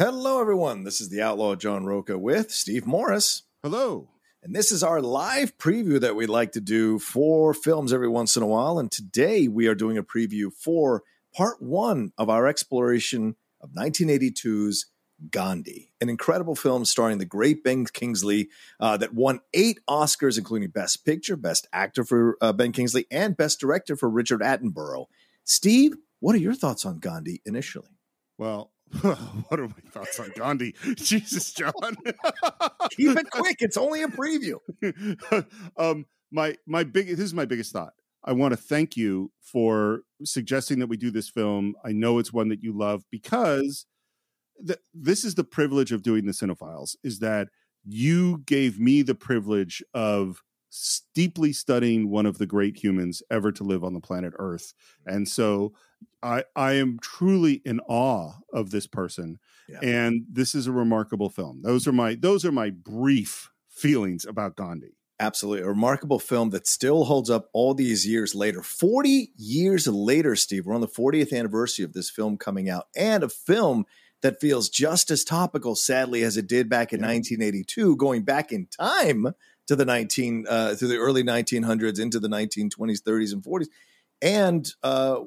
Hello, everyone. This is the Outlaw John Rocha with Steve Morris. Hello. And this is our live preview that we like to do for films every once in a while. And today we are doing a preview for part one of our exploration of 1982's Gandhi, an incredible film starring the great Ben Kingsley that won 8 Oscars, including Best Picture, Best Actor for Ben Kingsley, and Best Director for Richard Attenborough. Steve, what are your thoughts on Gandhi initially? Well, what are my thoughts on Gandhi? Jesus, John. Keep it quick. It's only a preview. This is my biggest thought. I want to thank you for suggesting that we do this film. I know it's one that you love, because this is the privilege of doing the Cine-Files, is that you gave me the privilege of deeply studying one of the great humans ever to live on the planet Earth. And so I am truly in awe of this person. Yeah. And this is a remarkable film. Those are my brief feelings about Gandhi. Absolutely. A remarkable film that still holds up all these years later. 40 years later, Steve, we're on the 40th anniversary of this film coming out, and a film that feels just as topical, sadly, as it did back in 1982, going back in time to the through the early 1900s, into the 1920s, 30s, and 40s. And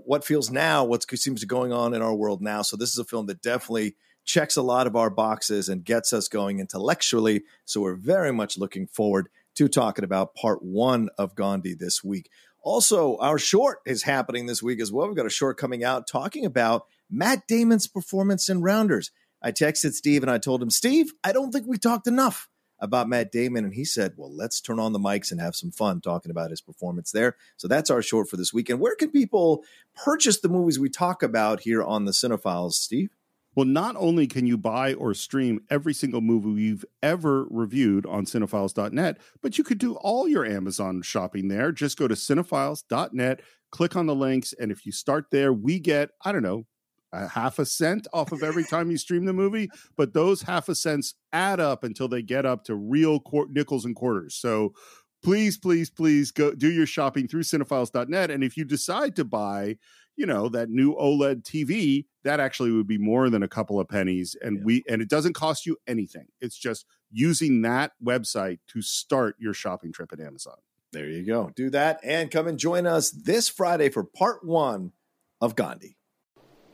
what feels now, what seems to be going on in our world now. So this is a film that definitely checks a lot of our boxes and gets us going intellectually. So we're very much looking forward to talking about part one of Gandhi this week. Also, our short is happening this week as well. We've got a short coming out talking about Matt Damon's performance in Rounders. I texted Steve and I told him, Steve, I don't think we talked enough about Matt Damon, and he said, well, let's turn on the mics and have some fun talking about his performance there. So that's our short for this weekend. Where can people purchase the movies we talk about here on the Cine-Files, Steve? Well, not only can you buy or stream every single movie we've ever reviewed on Cinefiles.net, but you could do all your Amazon shopping there. Just go to Cinefiles.net, click on the links, and if you start there, we get, I don't know, a half a cent off of every time you stream the movie, but those half a cents add up until they get up to real nickels and quarters. So please, please, please go do your shopping through Cinefiles.net. And if you decide to buy, you know, that new OLED TV, that actually would be more than a couple of pennies. And and it doesn't cost you anything. It's just using that website to start your shopping trip at Amazon. There you go. Do that and come and join us this Friday for part one of Gandhi.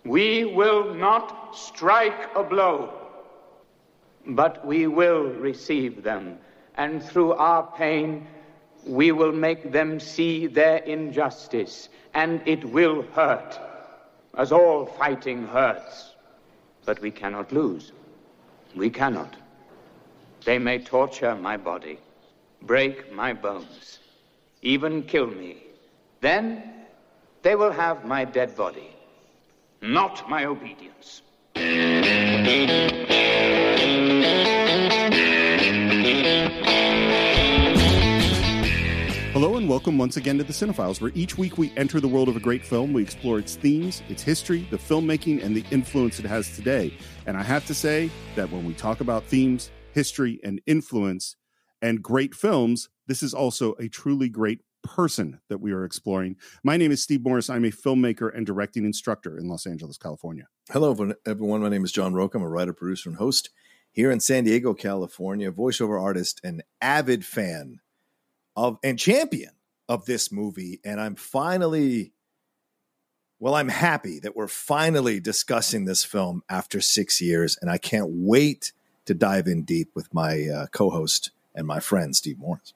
We will not strike a blow, but we will receive them. And through our pain, we will make them see their injustice. And it will hurt, as all fighting hurts. But we cannot lose. We cannot. They may torture my body, break my bones, even kill me. Then they will have my dead body. Not my obedience. Hello and welcome once again to the Cine-Files, where each week we enter the world of a great film. We explore its themes, its history, the filmmaking, and the influence it has today. And I have to say that when we talk about themes, history, and influence, and great films, this is also a truly great person that we are exploring. My name is Steve Morris. I'm a filmmaker and directing instructor in Los Angeles, California. Hello, everyone. My name is John Rocha. I'm a writer, producer, and host here in San Diego, California, voiceover artist, and avid fan of and champion of this movie. And I'm happy that we're finally discussing this film after 6 years. And I can't wait to dive in deep with my co-host and my friend, Steve Morris.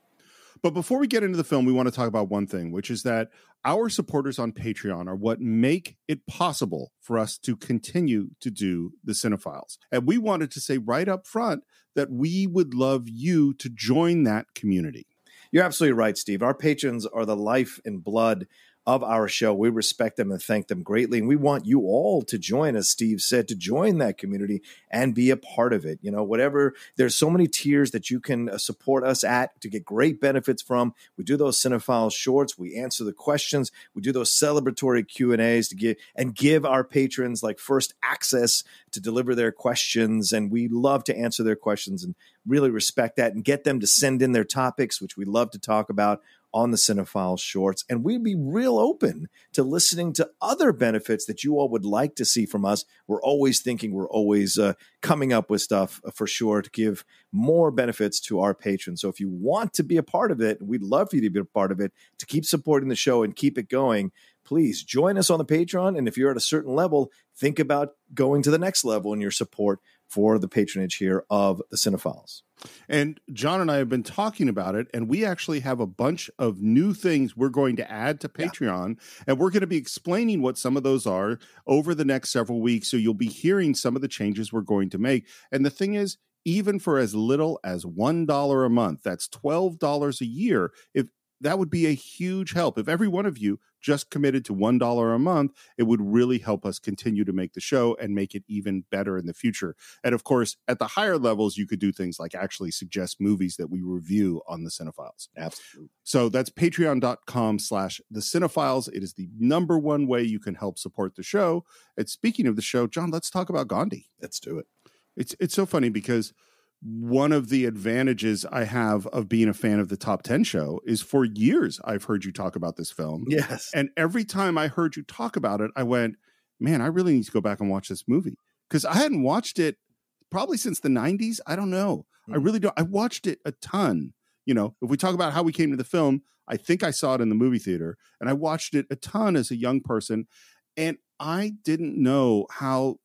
But before we get into the film, we want to talk about one thing, which is that our supporters on Patreon are what make it possible for us to continue to do the Cine-Files. And we wanted to say right up front that we would love you to join that community. You're absolutely right, Steve. Our patrons are the life and blood of our show. We respect them and thank them greatly. And we want you all to join, as Steve said, to join that community and be a part of it. You know, whatever, there's so many tiers that you can support us at to get great benefits from. We do those Cine-Files shorts. We answer the questions. We do those celebratory Q&As to give our patrons like first access to deliver their questions. And we love to answer their questions and really respect that and get them to send in their topics, which we love to talk about on the Cine-Files shorts. And we'd be real open to listening to other benefits that you all would like to see from us. We're always thinking, we're always coming up with stuff for sure to give more benefits to our patrons. So if you want to be a part of it, we'd love for you to be a part of it, to keep supporting the show and keep it going. Please join us on the Patreon. And if you're at a certain level, think about going to the next level in your support for the patronage here of the Cine-Files. And John and I have been talking about it, and we actually have a bunch of new things we're going to add to Patreon, and we're going to be explaining what some of those are over the next several weeks, so you'll be hearing some of the changes we're going to make. And the thing is, even for as little as $1 a month, that's $12 a year, if that would be a huge help. If every one of you just committed to $1 a month, it would really help us continue to make the show and make it even better in the future. And of course, at the higher levels, you could do things like actually suggest movies that we review on the Cine-Files. Absolutely. So that's patreon.com/the Cine-Files. It is the number one way you can help support the show. And speaking of the show, John, let's talk about Gandhi. Let's do it. It's so funny because one of the advantages I have of being a fan of the Top 10 show is for years I've heard you talk about this film. Yes. And every time I heard you talk about it, I went, man, I really need to go back and watch this movie, because I hadn't watched it probably since the 90s. I don't know. I really don't. I watched it a ton. You know, if we talk about how we came to the film, I think I saw it in the movie theater, and I watched it a ton as a young person. And I didn't know how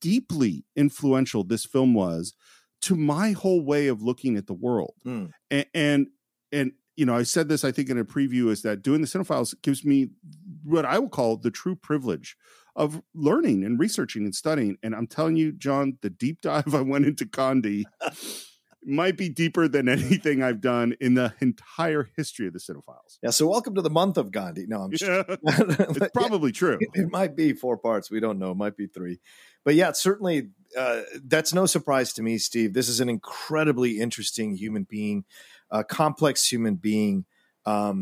deeply influential this film was to my whole way of looking at the world. And you know, I said this, I think, in a preview, is that doing the Cine-Files gives me what I will call the true privilege of learning and researching and studying. And I'm telling you, John, the deep dive I went into Gandhi might be deeper than anything I've done in the entire history of the Cine-Files. Yeah, so welcome to the month of Gandhi. No, I'm just it's probably true. It might be 4 parts. We don't know. It might be 3. But yeah, certainly that's no surprise to me, Steve. This is an incredibly interesting human being, a complex human being,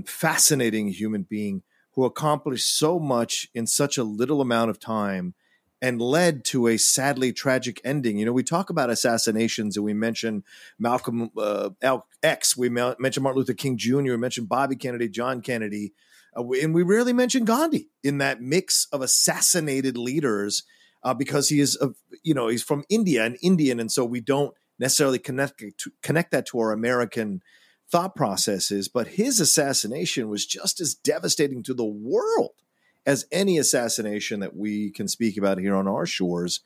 fascinating human being who accomplished so much in such a little amount of time and led to a sadly tragic ending. You know, we talk about assassinations and we mention Malcolm X, we mention Martin Luther King Jr., we mention Bobby Kennedy, John Kennedy, and we rarely mention Gandhi in that mix of assassinated leaders, because he is, you know, he's from India, an Indian, and so we don't necessarily connect that to our American thought processes. But his assassination was just as devastating to the world as any assassination that we can speak about here on our shores,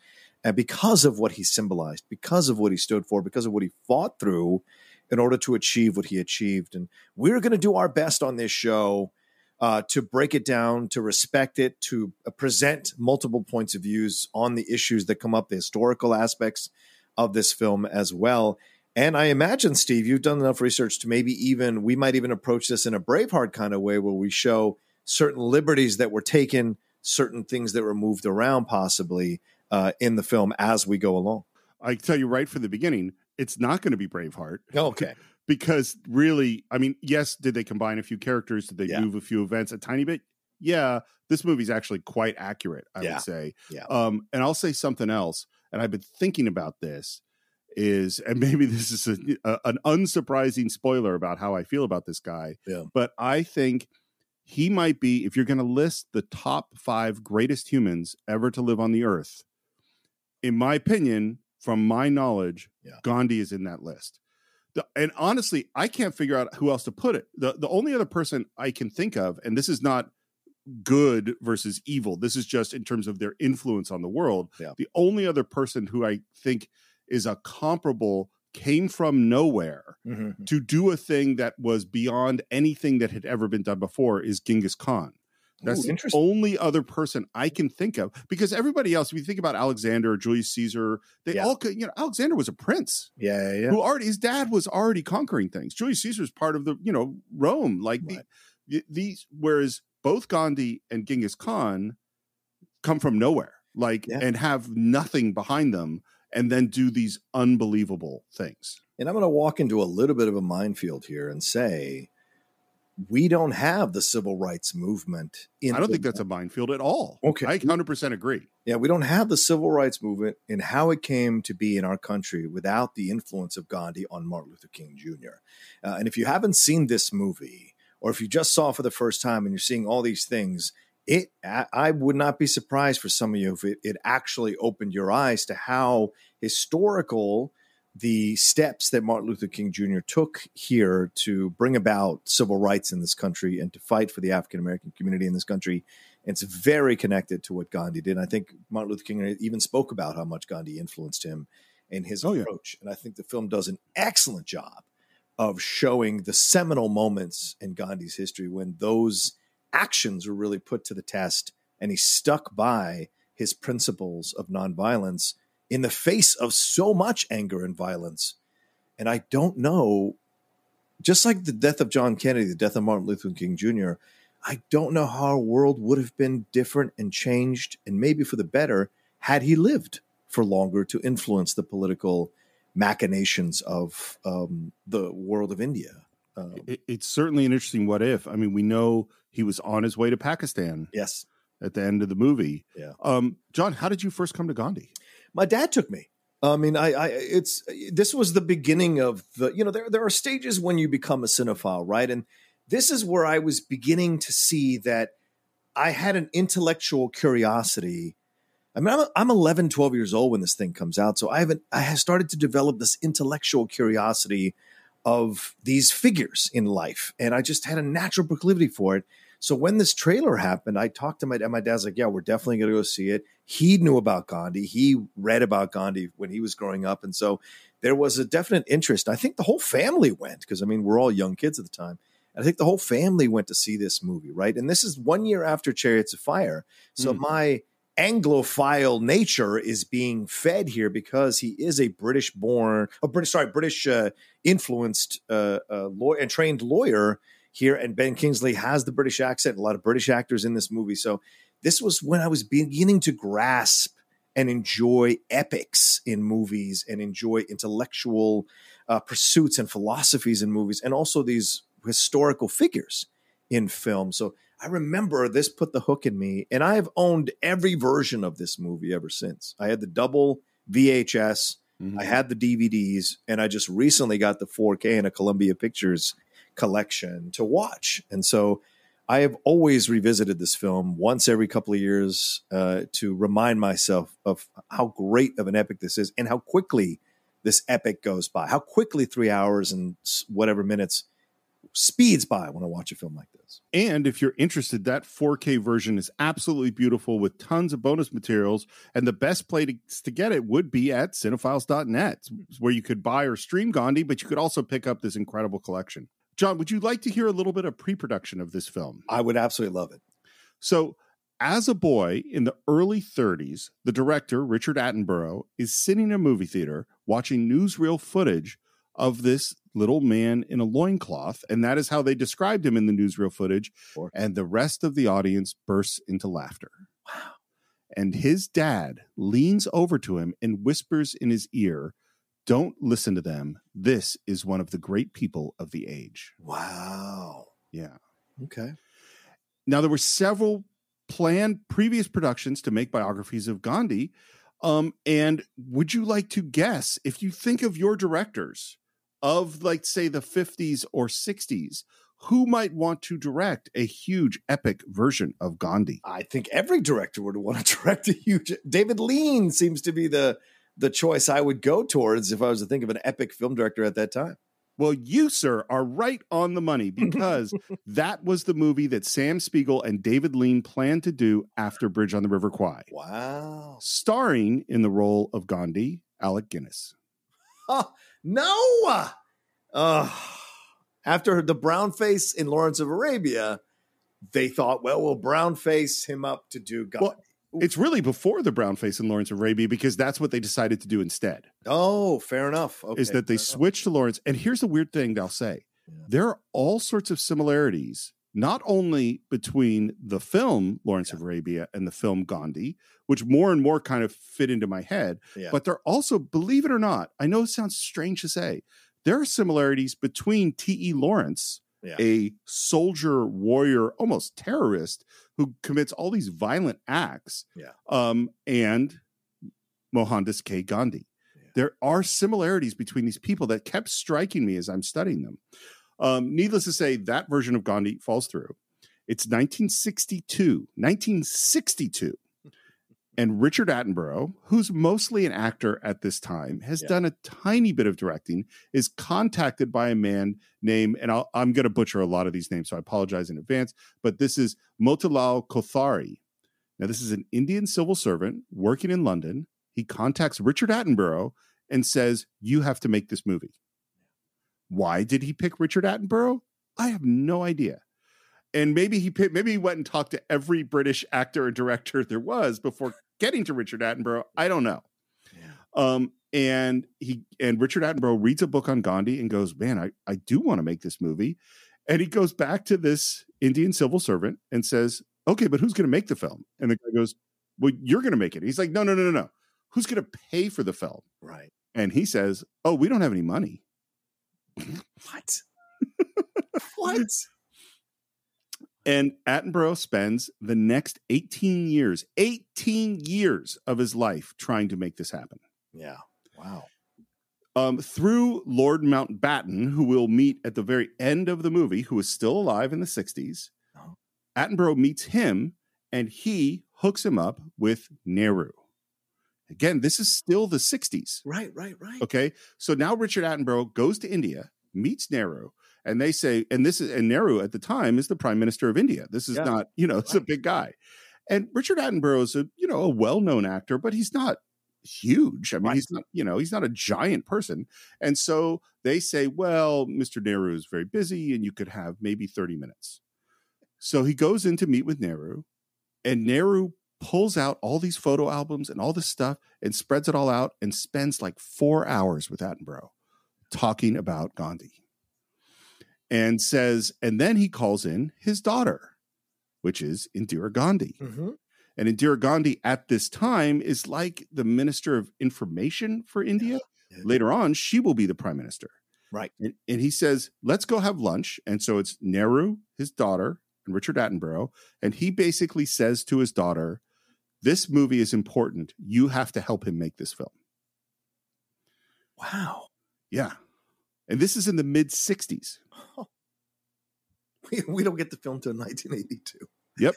and because of what he symbolized, because of what he stood for, because of what he fought through in order to achieve what he achieved. And we're going to do our best on this show to break it down, to respect it, to present multiple points of views on the issues that come up, the historical aspects of this film as well. And I imagine, Steve, you've done enough research to maybe even, we might even approach this in a Braveheart kind of way, where we show certain liberties that were taken, certain things that were moved around possibly in the film as we go along. I tell you right from the beginning, it's not going to be Braveheart. Okay. Because really, I mean, yes, did they combine a few characters? Did they move a few events a tiny bit? Yeah. This movie's actually quite accurate, I would say. Yeah. And I'll say something else, and I've been thinking about this, is, and maybe this is an unsurprising spoiler about how I feel about this guy, but I think he might be, if you're going to list the top 5 greatest humans ever to live on the earth, in my opinion, from my knowledge, Gandhi is in that list. And honestly, I can't figure out who else to put it. The only other person I can think of, and this is not good versus evil, this is just in terms of their influence on the world. The only other person who I think is a comparable came from nowhere mm-hmm. to do a thing that was beyond anything that had ever been done before is Genghis Khan. That's the only other person I can think of, because everybody else, if you think about Alexander, Julius Caesar, they all could, you know, Alexander was a prince who already, his dad was already conquering things. Julius Caesar is part of the, you know, Rome, like these, whereas both Gandhi and Genghis Khan come from nowhere, like, and have nothing behind them, and then do these unbelievable things. And I'm going to walk into a little bit of a minefield here and say, we don't have the civil rights movement. I don't think that's a minefield at all. Okay. I 100% agree. Yeah. We don't have the civil rights movement and how it came to be in our country without the influence of Gandhi on Martin Luther King Jr. And if you haven't seen this movie, or if you just saw for the first time and you're seeing all these things, I would not be surprised for some of you if it actually opened your eyes to how historical the steps that Martin Luther King Jr. took here to bring about civil rights in this country and to fight for the African-American community in this country. It's very connected to what Gandhi did. And I think Martin Luther King even spoke about how much Gandhi influenced him and his approach. And I think the film does an excellent job of showing the seminal moments in Gandhi's history when those actions were really put to the test and he stuck by his principles of nonviolence in the face of so much anger and violence. And I don't know, just like the death of John Kennedy, the death of Martin Luther King Jr., I don't know how our world would have been different and changed, and maybe for the better, had he lived for longer to influence the political machinations of the world of India. It's certainly an interesting what if. I mean, we know he was on his way to Pakistan. Yes. At the end of the movie. Yeah. John, how did you first come to Gandhi? My dad took me. I mean, this was the beginning of the, you know, there are stages when you become a cinephile, right? And this is where I was beginning to see that I had an intellectual curiosity. I mean, I'm 11, 12 years old when this thing comes out. So I have started to develop this intellectual curiosity of these figures in life. And I just had a natural proclivity for it. So when this trailer happened, I talked to my dad. My dad's like, yeah, we're definitely going to go see it. He knew about Gandhi. He read about Gandhi when he was growing up. And so there was a definite interest. I think the whole family went because, I mean, we're all young kids at the time. And I think the whole family went to see this movie, right? And this is 1 year after Chariots of Fire. So my Anglophile nature is being fed here because he is a British-influenced lawyer and trained lawyer here, and Ben Kingsley has the British accent, a lot of British actors in this movie. So this was when I was beginning to grasp and enjoy epics in movies and enjoy intellectual pursuits and philosophies in movies, and also these historical figures in film. So I remember this put the hook in me, and I have owned every version of this movie ever since. I had the double VHS, I had the DVDs, and I just recently got the 4K in a Columbia Pictures collection to watch. And so I have always revisited this film once every couple of years to remind myself of how great of an epic this is and how quickly this epic goes by, how quickly 3 hours and whatever minutes speeds by when I watch a film like this. And if you're interested, that 4K version is absolutely beautiful with tons of bonus materials. And the best place to get it would be at cinephiles.net, where you could buy or stream Gandhi, but you could also pick up this incredible collection. John, would you like to hear a little bit of pre-production of this film? I would absolutely love it. So, as a boy in the early 30s, the director, Richard Attenborough, is sitting in a movie theater watching newsreel footage of this little man in a loincloth, and that is how they described him in the newsreel footage, and the rest of the audience bursts into laughter. Wow. And his dad leans over to him and whispers in his ear, "Don't listen to them. This is one of the great people of the age." Wow. Yeah. Okay. Now, there were several planned previous productions to make biographies of Gandhi. And would you like to guess, if you think of your directors of, like, say, the 50s or 60s, who might want to direct a huge epic version of Gandhi? I think every director would want to direct a huge... David Lean seems to be the choice I would go towards if I was to think of an epic film director at that time. Well, you, sir, are right on the money, because that was the movie that Sam Spiegel and David Lean planned to do after Bridge on the River Kwai. Wow. Starring in the role of Gandhi, Alec Guinness. Oh, no! After the brown face in Lawrence of Arabia, they thought, well, we'll brown face him up to do Gandhi. Well, it's really before the brown face in Lawrence of Arabia, because that's what they decided to do instead. Oh, fair enough. Okay, is that they switched to Lawrence. And here's the weird thing they'll say. Yeah. There are all sorts of similarities, not only between the film Lawrence of Arabia and the film Gandhi, which more and more kind of fit into my head, but they're also, believe it or not, I know it sounds strange to say, there are similarities between T.E. Lawrence, a soldier, warrior, almost terrorist, who commits all these violent acts, and Mohandas K. Gandhi. Yeah. There are similarities between these people that kept striking me as I'm studying them. Needless to say, that version of Gandhi falls through. It's 1962. And Richard Attenborough, who's mostly an actor at this time, has done a tiny bit of directing, is contacted by a man named, and I'm going to butcher a lot of these names, so I apologize in advance, but this is Motilal Kothari. Now, this is an Indian civil servant working in London. He contacts Richard Attenborough and says, you have to make this movie. Why did he pick Richard Attenborough? I have no idea. And maybe he went and talked to every British actor or director there was before getting to Richard Attenborough. I don't know. Yeah. And Richard Attenborough reads a book on Gandhi and goes, man, I do want to make this movie. And he goes back to this Indian civil servant and says, okay, but who's going to make the film? And the guy goes, well, you're going to make it. He's like, no. Who's going to pay for the film? Right. And he says, oh, we don't have any money. What? What? And Attenborough spends the next 18 years of his life trying to make this happen. Yeah. Wow. Through Lord Mountbatten, who we'll meet at the very end of the movie, who is still alive in the 60s, Attenborough meets him, and he hooks him up with Nehru. Again, this is still the 60s. Right. Okay. So now Richard Attenborough goes to India, meets Nehru. And they say, and Nehru at the time is the prime minister of India. This is not, it's a big guy. And Richard Attenborough is a well-known actor, but he's not huge. I mean, he's not a giant person. And so they say, well, Mr. Nehru is very busy and you could have maybe 30 minutes. So he goes in to meet with Nehru, and Nehru pulls out all these photo albums and all this stuff and spreads it all out and spends like 4 hours with Attenborough talking about Gandhi. And says, and then he calls in his daughter, which is Indira Gandhi. Mm-hmm. And Indira Gandhi at this time is like the Minister of Information for India. Yeah. Later on, she will be the prime minister. Right. And he says, let's go have lunch. And so it's Nehru, his daughter, and Richard Attenborough. And he basically says to his daughter, this movie is important. You have to help him make this film. Wow. Yeah. And this is in the mid-60s. Oh. We don't get the film until 1982. Yep.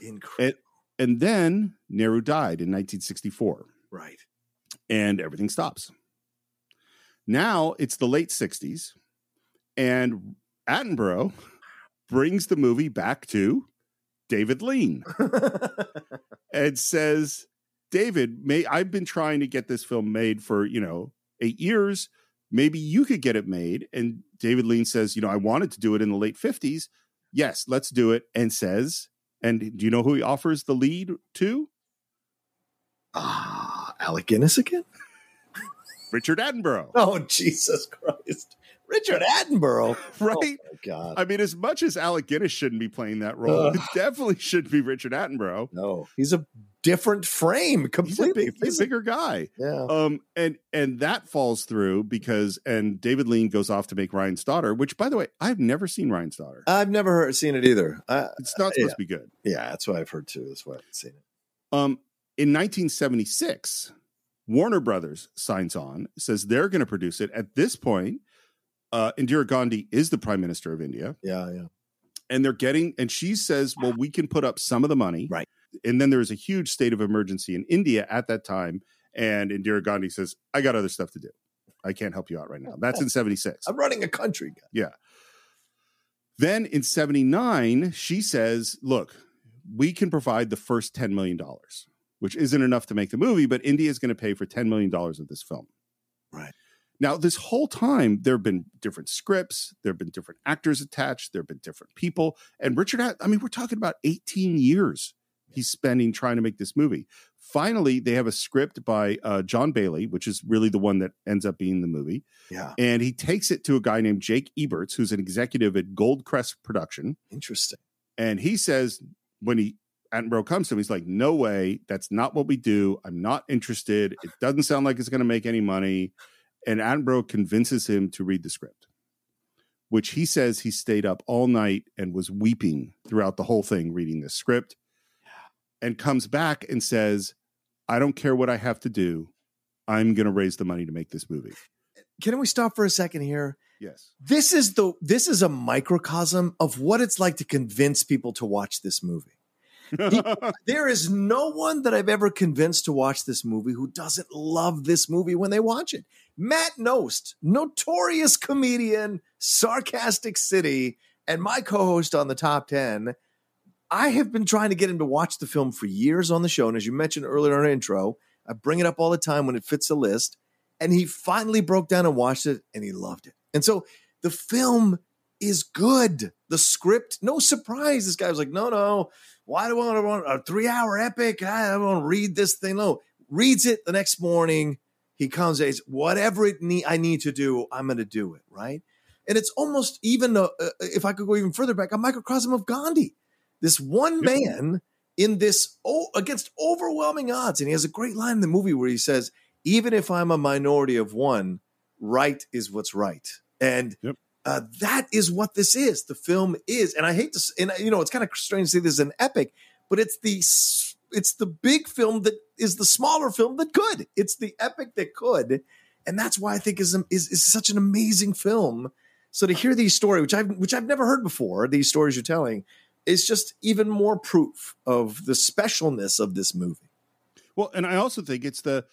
Incredible. And then Nehru died in 1964. Right. And everything stops. Now it's the late 60s. And Attenborough brings the movie back to David Lean. And says, David, I've been trying to get this film made for, 8 years. Maybe you could get it made. And David Lean says, I wanted to do it in the late 50s. Yes, let's do it. And says, and do you know who he offers the lead to? Alec Guinness again? Richard Attenborough. Oh, Jesus Christ. Richard Attenborough. Right? Oh, my God. I mean, as much as Alec Guinness shouldn't be playing that role, it definitely should be Richard Attenborough. No, he's a different frame completely. He's a bigger guy. Yeah. And that falls through because David Lean goes off to make Ryan's Daughter, which, by the way, I've never seen Ryan's Daughter. I've never seen it either. It's not supposed to be good. Yeah, that's what I've heard too. That's why I haven't seen it. In 1976, Warner Brothers signs on, says they're going to produce it. At this point, Indira Gandhi is the prime minister of India. Yeah, yeah. And they're getting, and she says, well, we can put up some of the money. Right. And then there was a huge state of emergency in India at that time. And Indira Gandhi says, I got other stuff to do. I can't help you out right now. That's in 76. I'm running a country, guy. Yeah. Then in 79, she says, look, we can provide the first $10 million, which isn't enough to make the movie, but India is going to pay for $10 million of this film. Right. Now, this whole time, there have been different scripts. There have been different actors attached. There have been different people. And Richard, I mean, we're talking about 18 years he's spending trying to make this movie. Finally, they have a script by John Bailey, which is really the one that ends up being the movie. Yeah. And he takes it to a guy named Jake Eberts, who's an executive at Goldcrest Production. Interesting. And he says, when Attenborough comes to him, he's like, no way. That's not what we do. I'm not interested. It doesn't sound like it's going to make any money. And Attenborough convinces him to read the script, which he says he stayed up all night and was weeping throughout the whole thing reading this script, and comes back and says, I don't care what I have to do. I'm going to raise the money to make this movie. Can we stop for a second here? Yes. This is a microcosm of what it's like to convince people to watch this movie. There is no one that I've ever convinced to watch this movie who doesn't love this movie when they watch it. Matt Nost, notorious comedian, Sarcastic City, and my co-host on the Top 10. I have been trying to get him to watch the film for years on the show. And as you mentioned earlier in our intro, I bring it up all the time when it fits the list. And he finally broke down and watched it, and he loved it. And so the film is good. The script, no surprise. This guy was like, no. Why do I want a 3-hour epic? I don't want to read this thing. No, reads it the next morning. He comes and says, whatever I need to do, I'm going to do it. Right. And it's almost even, if I could go even further back, a microcosm of Gandhi. This one man in this against overwhelming odds. And he has a great line in the movie where he says, even if I'm a minority of one, right is what's right. And that is what this is. The film is. And I hate to, and you know, it's kind of strange to say this is an epic, but it's the big film that is the smaller film that could. It's the epic that could. And that's why I think is such an amazing film. So to hear these stories, which I've never heard before, these stories you're telling, it's just even more proof of the specialness of this movie. Well, and I also think it's this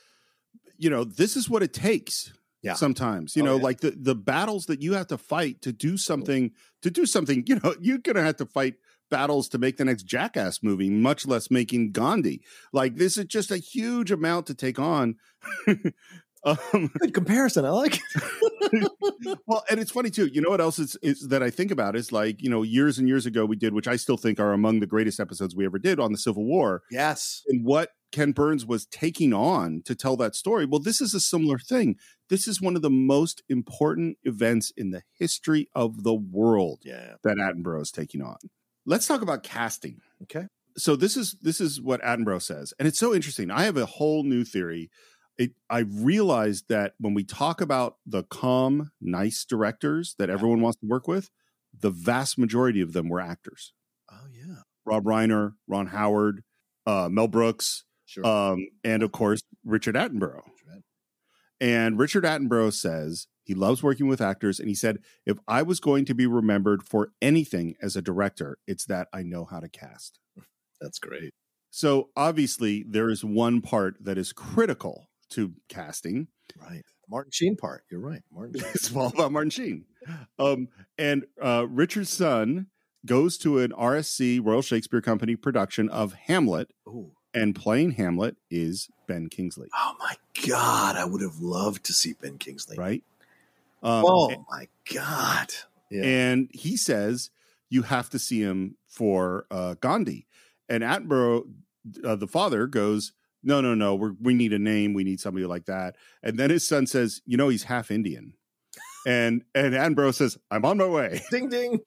is what it takes sometimes, like the battles that you have to fight to do something, you're going to have to fight battles to make the next Jackass movie, much less making Gandhi. Like, this is just a huge amount to take on. Good comparison. I like it. Well, and it's funny too. You know what else is that I think about is like, years and years ago we did, which I still think are among the greatest episodes we ever did, on the Civil War. Yes. And what Ken Burns was taking on to tell that story. Well, this is a similar thing. This is one of the most important events in the history of the world that Attenborough is taking on. Let's talk about casting. Okay. So this is what Attenborough says. And it's so interesting. I have a whole new theory. I realized that when we talk about the calm, nice directors that everyone wants to work with, the vast majority of them were actors. Oh, yeah. Rob Reiner, Ron Howard, Mel Brooks, sure. And of course, Richard Attenborough. And Richard Attenborough says he loves working with actors. And he said, if I was going to be remembered for anything as a director, it's that I know how to cast. That's great. So obviously there is one part that is critical to casting, right? Martin Sheen part. You're right. Martin Sheen. It's all about Martin Sheen. And Richard's son goes to an RSC, Royal Shakespeare Company, production of Hamlet. Ooh. And playing Hamlet is Ben Kingsley. Oh my God. I would have loved to see Ben Kingsley. Right. My God. Yeah. And he says, you have to see him for Gandhi. And Attenborough, the father, goes, No. We need a name. We need somebody like that. And then his son says, he's half Indian. And Attenborough says, I'm on my way. Ding, ding.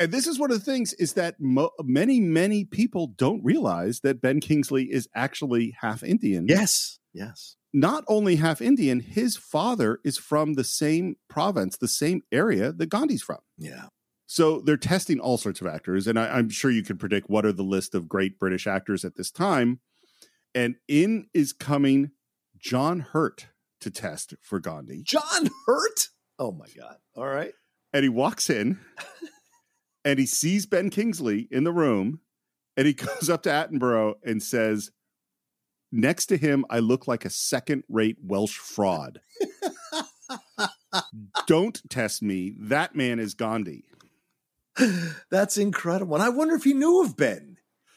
And this is one of the things is that many, many people don't realize that Ben Kingsley is actually half Indian. Yes. Yes. Not only half Indian, his father is from the same province, the same area that Gandhi's from. Yeah. So they're testing all sorts of actors. And I'm sure you can predict what are the list of great British actors at this time. And in is coming John Hurt to test for Gandhi. John Hurt? Oh, my God. All right. And he walks in and he sees Ben Kingsley in the room and he goes up to Attenborough and says, next to him, I look like a second-rate Welsh fraud. Don't test me. That man is Gandhi. That's incredible. And I wonder if he knew of Ben.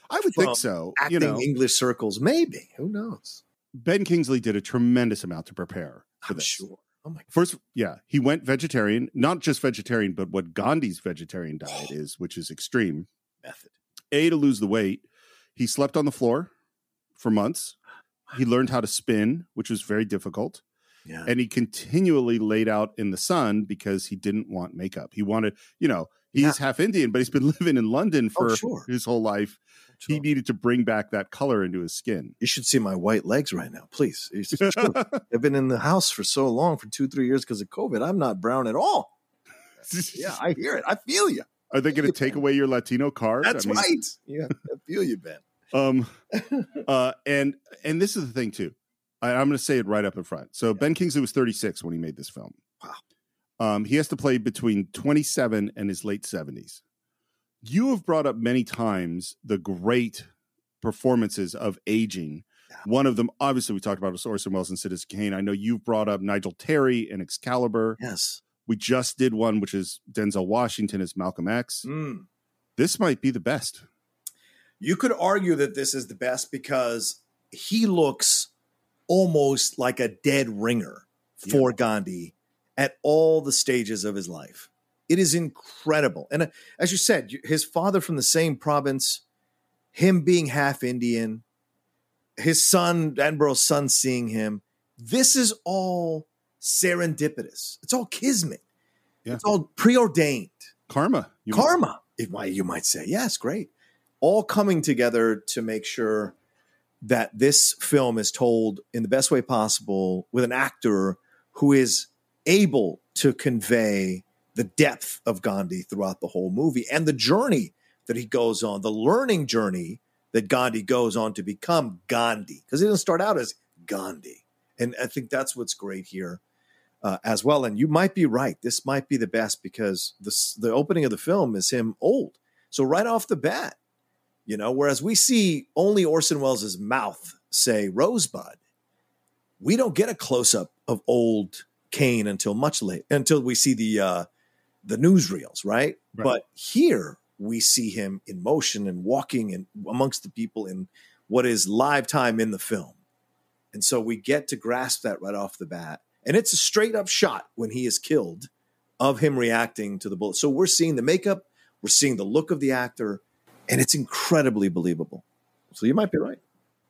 I would think so. Acting English circles, maybe. Who knows? Ben Kingsley did a tremendous amount to prepare for this. Sure. Oh my God. First, yeah, he went vegetarian. Not just vegetarian, but what Gandhi's vegetarian diet is, which is extreme. Method. A, to lose the weight. He slept on the floor for months. He learned how to spin, which was very difficult. Yeah. And he continually laid out in the sun because he didn't want makeup. He wanted, you know, he's half Indian, but he's been living in London for his whole life. He needed to bring back that color into his skin. You should see my white legs right now, please. It's true. I've been in the house for so long, for 2-3 years because of COVID. I'm not brown at all. Yeah, I hear it. I feel you. Are they going to take away your Latino card? That's right. Yeah, I feel you, Ben. And this is the thing, too. I'm going to say it right up in front. So Ben Kingsley was 36 when he made this film. Wow. He has to play between 27 and his late 70s. You have brought up many times the great performances of aging. Yeah. One of them, obviously, we talked about was Orson Welles and Citizen Kane. I know you've brought up Nigel Terry and Excalibur. Yes. We just did one, which is Denzel Washington as Malcolm X. Mm. This might be the best. You could argue that this is the best because he looks almost like a dead ringer for Gandhi at all the stages of his life. It is incredible. And as you said, his father from the same province, him being half Indian, his son, Attenborough's son, seeing him. This is all serendipitous. It's all kismet. Yeah. It's all preordained. Karma. You might say. Yes, great. All coming together to make sure that this film is told in the best way possible with an actor who is able to convey the depth of Gandhi throughout the whole movie and the journey that he goes on, the learning journey that Gandhi goes on to become Gandhi. Because he didn't start out as Gandhi. And I think that's what's great here as well. And you might be right. This might be the best because the opening of the film is him old. So right off the bat, you know, whereas we see only Orson Welles' mouth say Rosebud, we don't get a close-up of old Kane until much later, until we see the newsreels, right? But here we see him in motion and walking and amongst the people in what is live time in the film. And so we get to grasp that right off the bat. And it's a straight-up shot when he is killed of him reacting to the bullet. So we're seeing the makeup, we're seeing the look of the actor, and it's incredibly believable. So you might be right.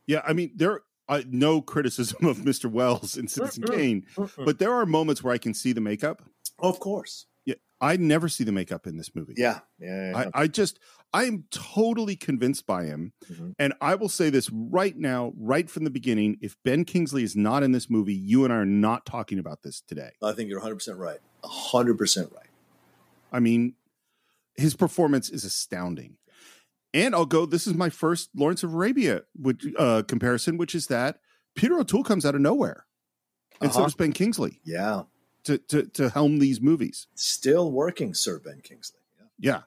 Yeah, I mean, there are no criticism of Mr. Welles in Citizen Kane, but there are moments where I can see the makeup. Of course. Yeah, I never see the makeup in this movie. I am totally convinced by him. Mm-hmm. And I will say this right now, right from the beginning, if Ben Kingsley is not in this movie, you and I are not talking about this today. I think you're 100% right. 100% right. I mean, his performance is astounding. And I'll go, this is my first Lawrence of Arabia comparison, which is that Peter O'Toole comes out of nowhere. And so does Ben Kingsley. Yeah. To helm these movies. Still working, Sir Ben Kingsley. Yeah.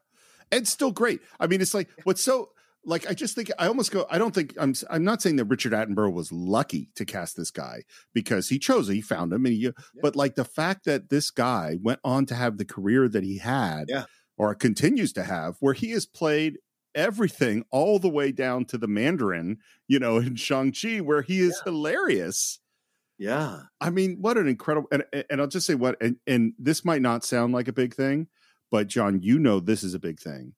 And still great. I mean, it's like, what's so, like, I just think, I almost go, I don't think, I'm not saying that Richard Attenborough was lucky to cast this guy because he found him. And but like the fact that this guy went on to have the career that he had or continues to have where he has played everything all the way down to the Mandarin, you know, in Shang-Chi, where he is hilarious. Yeah. I mean, what an incredible, and I'll just say what, and this might not sound like a big thing, but John, you know, this is a big thing.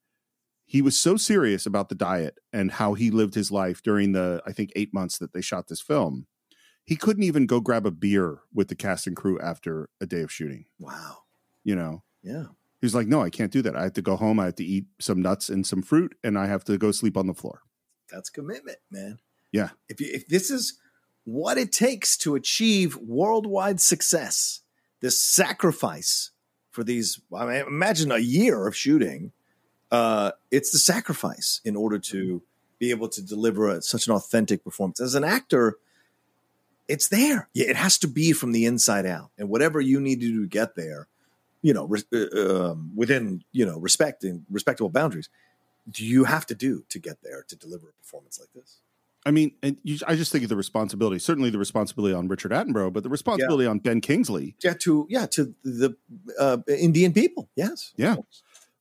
He was so serious about the diet and how he lived his life during the, I think, 8 months that they shot this film. He couldn't even go grab a beer with the cast and crew after a day of shooting. Wow. You know? Yeah. He was like, no, I can't do that. I have to go home. I have to eat some nuts and some fruit, and I have to go sleep on the floor. That's commitment, man. Yeah. If this is what it takes to achieve worldwide success, this sacrifice for these, I mean, imagine a year of shooting. It's the sacrifice in order to be able to deliver such an authentic performance. As an actor, it's there. Yeah, it has to be from the inside out. And whatever you need to do to get there, you know, within, you know, respectable boundaries, do you have to do to get there to deliver a performance like this? I mean, and I just think of the responsibility, certainly the responsibility on Richard Attenborough, but the responsibility on Ben Kingsley. To the Indian people. Yes. Yeah.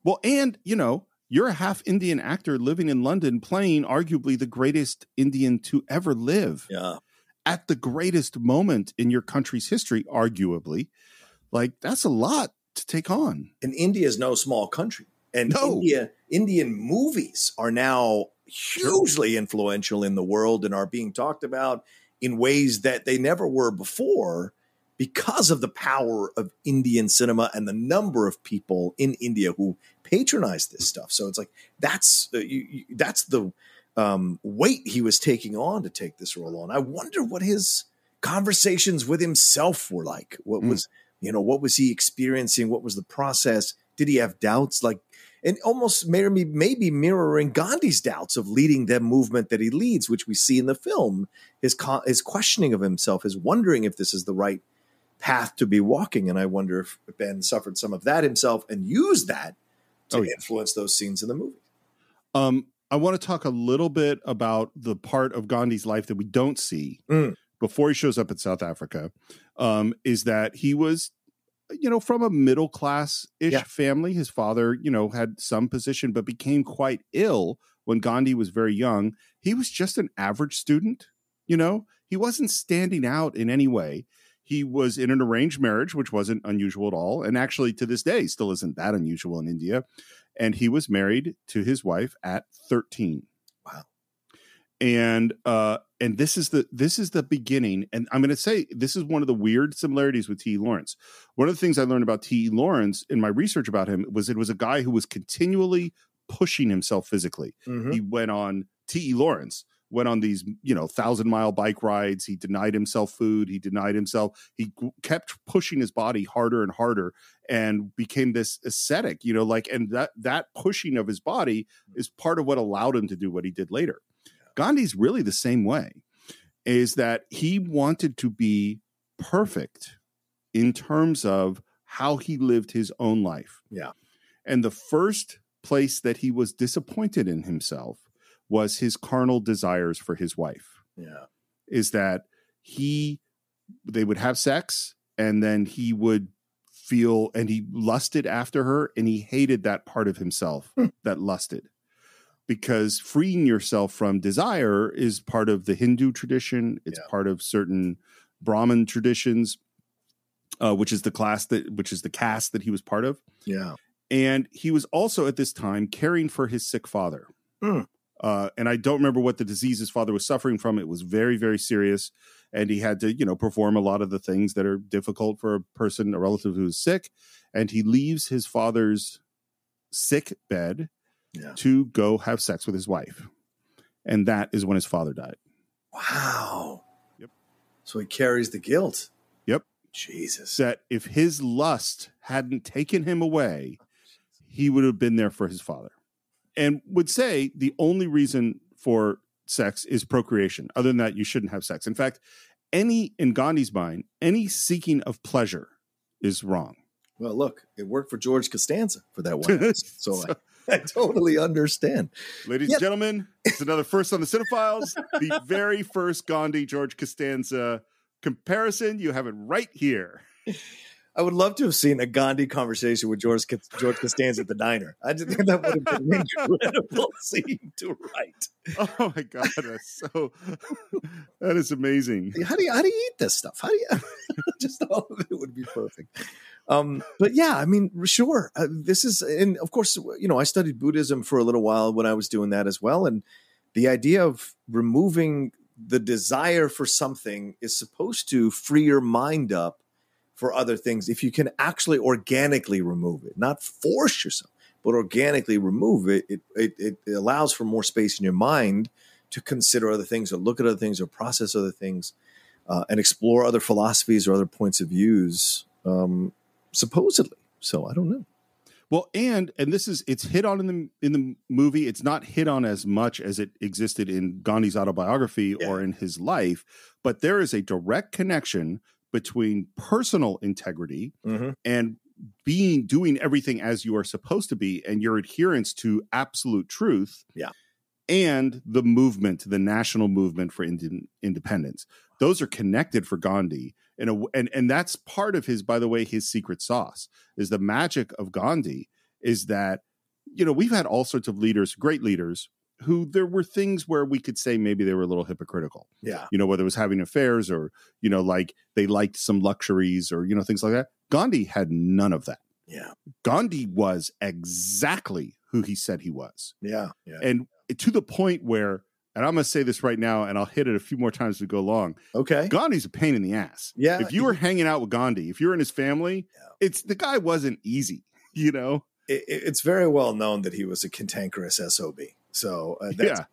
Well, and, you know, you're a half Indian actor living in London, playing arguably the greatest Indian to ever live. Yeah. At the greatest moment in your country's history, arguably. Like, that's a lot to take on. And India is no small country. And Indian movies are now hugely influential in the world and are being talked about in ways that they never were before because of the power of Indian cinema and the number of people in India who patronize this stuff. So it's like, that's the weight he was taking on to take this role on. I wonder what his conversations with himself were like. What was, you know, what was he experiencing? What was the process? Did he have doubts? Like, and almost maybe mirroring Gandhi's doubts of leading the movement that he leads, which we see in the film, his questioning of himself, his wondering if this is the right path to be walking. And I wonder if Ben suffered some of that himself and used that to influence those scenes in the movie. I want to talk a little bit about the part of Gandhi's life that we don't see before he shows up in South Africa, is that he was, you know, from a middle-class-ish family. His father, you know, had some position, but became quite ill when Gandhi was very young. He was just an average student, you know? He wasn't standing out in any way. He was in an arranged marriage, which wasn't unusual at all, and actually to this day still isn't that unusual in India. And he was married to his wife at 13. Wow. And this is the beginning. And I'm going to say this is one of the weird similarities with T.E. Lawrence. One of the things I learned about T.E. Lawrence in my research about him was it was a guy who was continually pushing himself physically. Mm-hmm. He went on T.E. Lawrence, went on these, you know, 1,000-mile bike rides. He denied himself food. He denied himself. He kept pushing his body harder and harder and became this ascetic, you know, like, and that pushing of his body is part of what allowed him to do what he did later. Gandhi's really the same way, is that he wanted to be perfect in terms of how he lived his own life. Yeah. And the first place that he was disappointed in himself was his carnal desires for his wife. Yeah. Is that they would have sex, and then he would feel, and he lusted after her, and he hated that part of himself that lusted. Because freeing yourself from desire is part of the Hindu tradition. It's part of certain Brahmin traditions, which is the caste that he was part of. Yeah. And he was also at this time caring for his sick father. Mm. And I don't remember what the disease his father was suffering from. It was very, very serious. And he had to, you know, perform a lot of the things that are difficult for a person, a relative who's sick. And he leaves his father's sick bed to go have sex with his wife. And that is when his father died. Wow. Yep. So he carries the guilt. Yep. Jesus. That if his lust hadn't taken him away, he would have been there for his father. And would say the only reason for sex is procreation. Other than that, you shouldn't have sex. In fact, in Gandhi's mind, any seeking of pleasure is wrong. Well, look, it worked for George Costanza for that one. I totally understand. Ladies and gentlemen, it's another first on the Cine-Files. The very first Gandhi, George Costanza comparison. You have it right here. I would love to have seen a Gandhi conversation with George Costanza at the diner. I just think that would have been an incredible scene to write. Oh my God. That is amazing. How do you eat this stuff? Just all of it would be perfect. But yeah, I mean, sure. And of course, you know, I studied Buddhism for a little while when I was doing that as well. And the idea of removing the desire for something is supposed to free your mind up for other things, if you can actually organically remove it, not force yourself, but organically remove it, it allows for more space in your mind to consider other things, or look at other things, or process other things, and explore other philosophies or other points of views, supposedly. So I don't know. Well, and this is, it's hit on in the movie. It's not hit on as much as it existed in Gandhi's autobiography or in his life, but there is a direct connection between personal integrity and doing everything as you are supposed to be, and your adherence to absolute truth and the movement, the national movement for Indian independence. Those are connected for Gandhi. And that's part of his, by the way, his secret sauce is the magic of Gandhi is that, you know, we've had all sorts of leaders, great leaders, who there were things where we could say maybe they were a little hypocritical. Yeah. You know, whether it was having affairs or, you know, like they liked some luxuries or, you know, things like that. Gandhi had none of that. Yeah. Gandhi was exactly who he said he was. Yeah. Yeah. And to the point where, and I'm going to say this right now, and I'll hit it a few more times as we go along. Okay. Gandhi's a pain in the ass. Yeah. If you were hanging out with Gandhi, if you're in his family, it's the guy wasn't easy, you know? It's very well known that he was a cantankerous SOB. So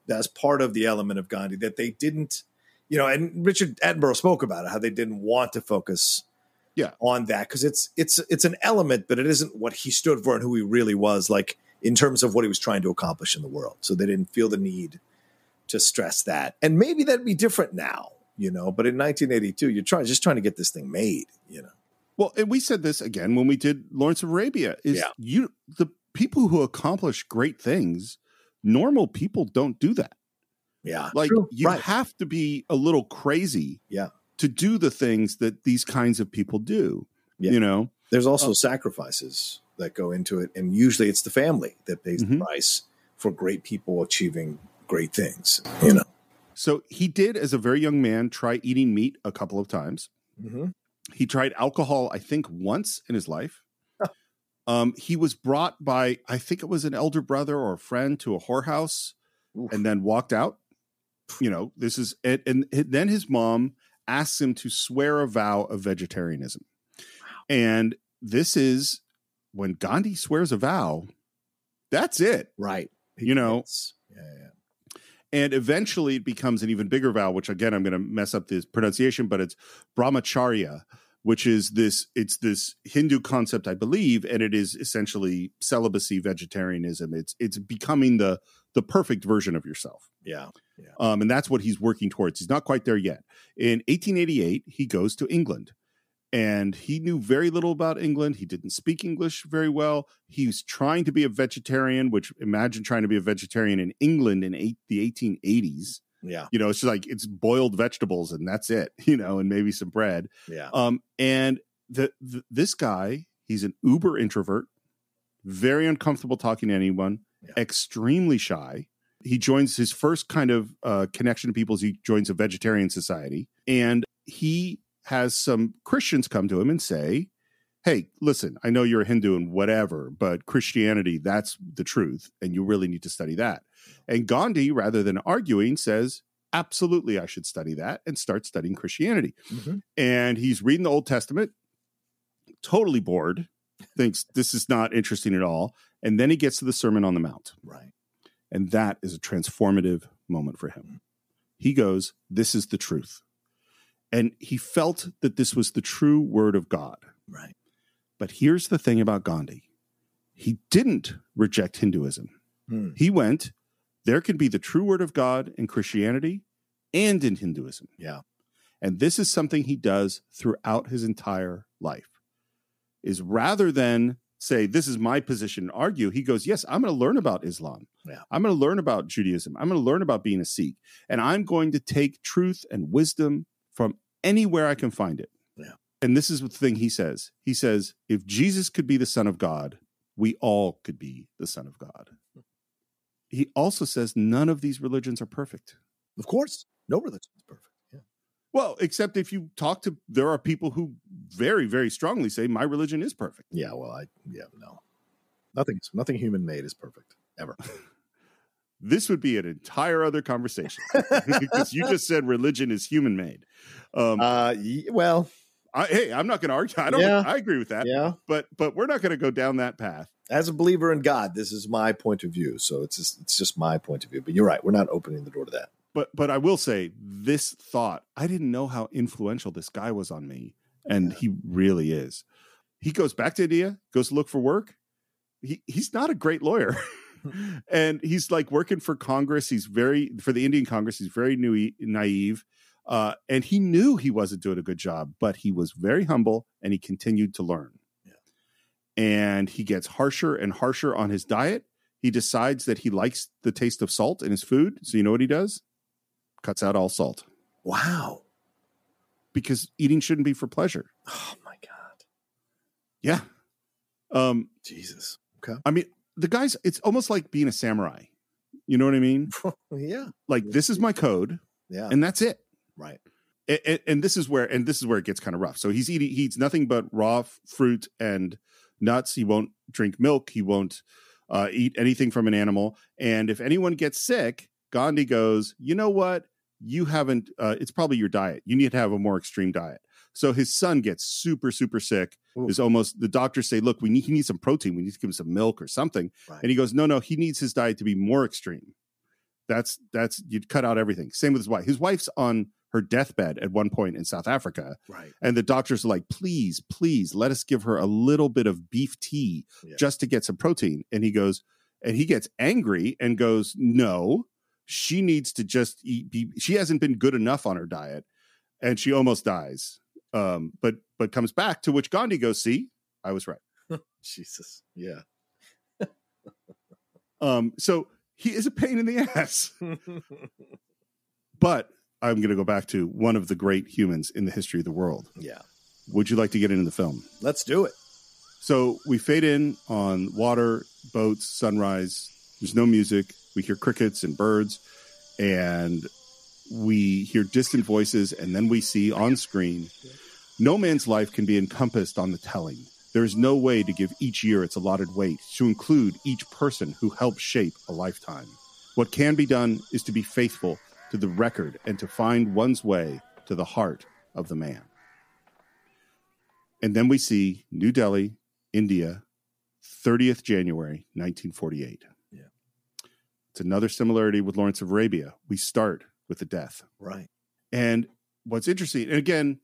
that's part of the element of Gandhi that they didn't, you know, and Richard Attenborough spoke about it, how they didn't want to focus on that. Cause it's an element, but it isn't what he stood for and who he really was, like in terms of what he was trying to accomplish in the world. So they didn't feel the need to stress that. And maybe that'd be different now, you know, but in 1982, you're just trying to get this thing made, you know? Well, and we said this again, when we did Lawrence of Arabia is the people who accomplish great things, normal people don't do that. Yeah. Like you have to be a little crazy to do the things that these kinds of people do. Yeah. You know, there's also sacrifices that go into it. And usually it's the family that pays the price for great people achieving great things, you know? So he did as a very young man, try eating meat a couple of times. Mm-hmm. He tried alcohol, I think once in his life. He was brought by, I think it was an elder brother or a friend to a whorehouse and then walked out. You know, this is it. And then his mom asks him to swear a vow of vegetarianism. Wow. And this is when Gandhi swears a vow. That's it. Right. You know, and eventually it becomes an even bigger vow, which again, I'm going to mess up this pronunciation, but it's brahmacharya, which is this, it's this Hindu concept, I believe, and it is essentially celibacy, vegetarianism. It's becoming the perfect version of yourself. Yeah. And that's what he's working towards. He's not quite there yet. In 1888, he goes to England, and he knew very little about England. He didn't speak English very well. He was trying to be a vegetarian, which imagine trying to be a vegetarian in England in the 1880s. Yeah. You know, it's just like it's boiled vegetables and that's it, you know, and maybe some bread. Yeah. And this guy, he's an uber introvert, very uncomfortable talking to anyone, extremely shy. He joins his first kind of connection to people. He joins a vegetarian society, and he has some Christians come to him and say, hey, listen, I know you're a Hindu and whatever, but Christianity, that's the truth. And you really need to study that. And Gandhi, rather than arguing, says, absolutely, I should study that, and start studying Christianity. Mm-hmm. And he's reading the Old Testament, totally bored, thinks this is not interesting at all. And then he gets to the Sermon on the Mount. Right. And that is a transformative moment for him. He goes, this is the truth. And he felt that this was the true word of God. Right. But here's the thing about Gandhi. He didn't reject Hinduism. He went, there can be the true word of God in Christianity and in Hinduism. Yeah. And this is something he does throughout his entire life, is rather than say, this is my position and argue, he goes, yes, I'm going to learn about Islam. Yeah. I'm going to learn about Judaism. I'm going to learn about being a Sikh. And I'm going to take truth and wisdom from anywhere I can find it. Yeah. And this is the thing he says. He says, if Jesus could be the Son of God, we all could be the Son of God. He also says none of these religions are perfect. Of course. No religion is perfect. Yeah. Well, except if you talk to, there are people who very, very strongly say my religion is perfect. Yeah. Well, no. Nothing human made is perfect ever. This would be an entire other conversation because you just said religion is human made. Hey, I'm not going to argue. I agree with that. Yeah. But we're not going to go down that path. As a believer in God, this is my point of view. So it's just my point of view. But you're right. We're not opening the door to that. But I will say this thought. I didn't know how influential this guy was on me. And he really is. He goes back to India, goes to look for work. He's not a great lawyer. And he's like working for Congress. For the Indian Congress, he's very naive. And he knew he wasn't doing a good job, but he was very humble and he continued to learn. Yeah. And he gets harsher and harsher on his diet. He decides that he likes the taste of salt in his food. So you know what he does? Cuts out all salt. Wow. Because eating shouldn't be for pleasure. Oh, my God. Yeah. Jesus. Okay. I mean, the guys, it's almost like being a samurai. You know what I mean? Yeah. Like, this is my code. Yeah. And that's it. Right. And this is where it gets kind of rough. So he eats nothing but raw fruit and nuts. He won't drink milk. He won't eat anything from an animal. And if anyone gets sick, Gandhi goes, you know what? You haven't, it's probably your diet. You need to have a more extreme diet. So his son gets super, super sick. Ooh. The doctors say, look, he needs some protein. We need to give him some milk or something. Right. And he goes, no, he needs his diet to be more extreme. That's you'd cut out everything. Same with his wife. His wife's on her deathbed at one point in South Africa. Right. And the doctors are like, please let us give her a little bit of beef tea just to get some protein. And he gets angry and goes, no, she needs to just eat beef. She hasn't been good enough on her diet. And she almost dies. But comes back, to which Gandhi goes, see, I was right. Jesus. Yeah. So he is a pain in the ass, but I'm going to go back to one of the great humans in the history of the world. Yeah. Would you like to get into the film? Let's do it. So we fade in on water, boats, sunrise. There's no music. We hear crickets and birds, and we hear distant voices. And then we see on screen, no man's life can be encompassed on the telling. There is no way to give each year its allotted weight, to include each person who helped shape a lifetime. What can be done is to be faithful to the record and to find one's way to the heart of the man. And then we see New Delhi, India, 30th January, 1948. Yeah. It's another similarity with Lawrence of Arabia. We start with the death. Right. And what's interesting, and again,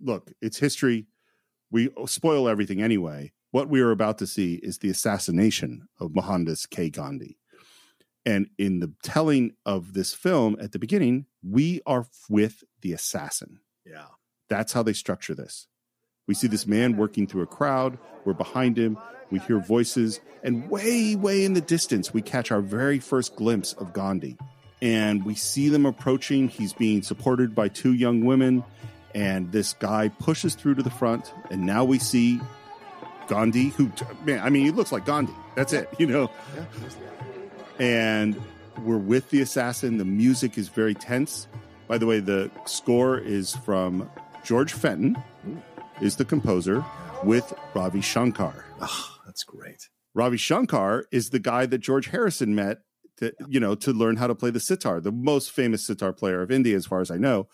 look, it's history. We spoil everything anyway. What we are about to see is the assassination of Mohandas K. Gandhi. And in the telling of this film at the beginning, we are with the assassin. Yeah. That's how they structure this. We see this man working through a crowd. We're behind him. We hear voices. And way, way in the distance, we catch our very first glimpse of Gandhi. And we see them approaching. He's being supported by two young women. And this guy pushes through to the front. And now we see Gandhi, who, man, I mean, he looks like Gandhi. That's it, you know. Yeah. And we're with the assassin. The music is very tense. By the way, the score is from George Fenton, is the composer, with Ravi Shankar. Oh, that's great. Ravi Shankar is the guy that George Harrison met to learn how to play the sitar, the most famous sitar player of India, as far as I know.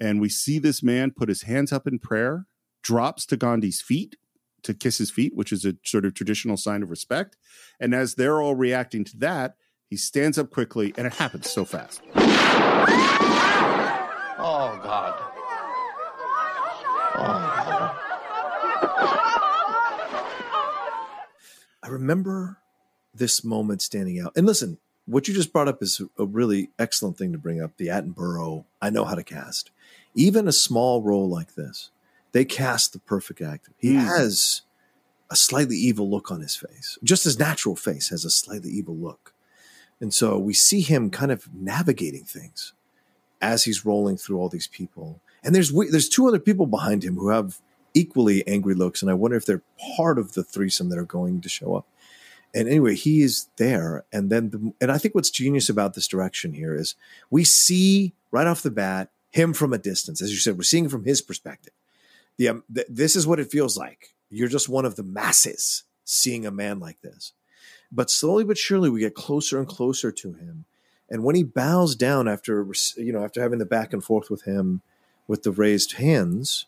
And we see this man put his hands up in prayer, drops to Gandhi's feet, to kiss his feet, which is a sort of traditional sign of respect. And as they're all reacting to that, he stands up quickly, and it happens so fast. Oh, God. Oh, God. I remember this moment standing out. And listen, what you just brought up is a really excellent thing to bring up. The Attenborough, I know how to cast. Even a small role like this, they cast the perfect actor. He has a slightly evil look on his face. Just his natural face has a slightly evil look. And so we see him kind of navigating things as he's rolling through all these people. And there's two other people behind him who have equally angry looks. And I wonder if they're part of the threesome that are going to show up. And anyway, he is there. And then, and I think what's genius about this direction here is we see right off the bat him from a distance. As you said, we're seeing from his perspective. This is what it feels like. You're just one of the masses seeing a man like this. But slowly but surely, we get closer and closer to him. And when he bows down after having the back and forth with him with the raised hands,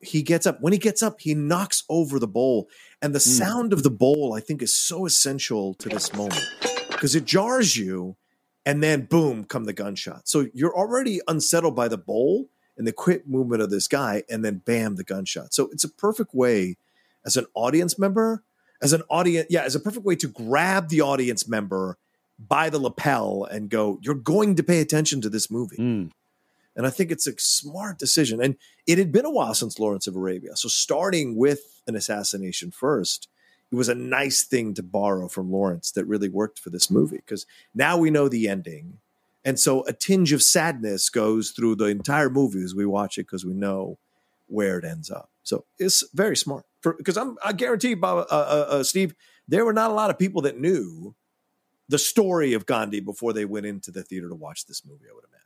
he gets up. When he gets up, he knocks over the bowl. And the sound of the bowl, I think, is so essential to this moment because it jars you. And then, boom, come the gunshot. So you're already unsettled by the bowl and the quick movement of this guy. And then, bam, the gunshot. So it's a perfect way as an audience member. As a perfect way to grab the audience member by the lapel and go, you're going to pay attention to this movie. And I think it's a smart decision. And it had been a while since Lawrence of Arabia. So starting with an assassination first it was a nice thing to borrow from Lawrence that really worked for this movie, because now we know the ending. And so a tinge of sadness goes through the entire movie as we watch it, because we know where it ends up. So it's very smart, because I guarantee, Bob, Steve, there were not a lot of people that knew the story of Gandhi before they went into the theater to watch this movie, I would imagine.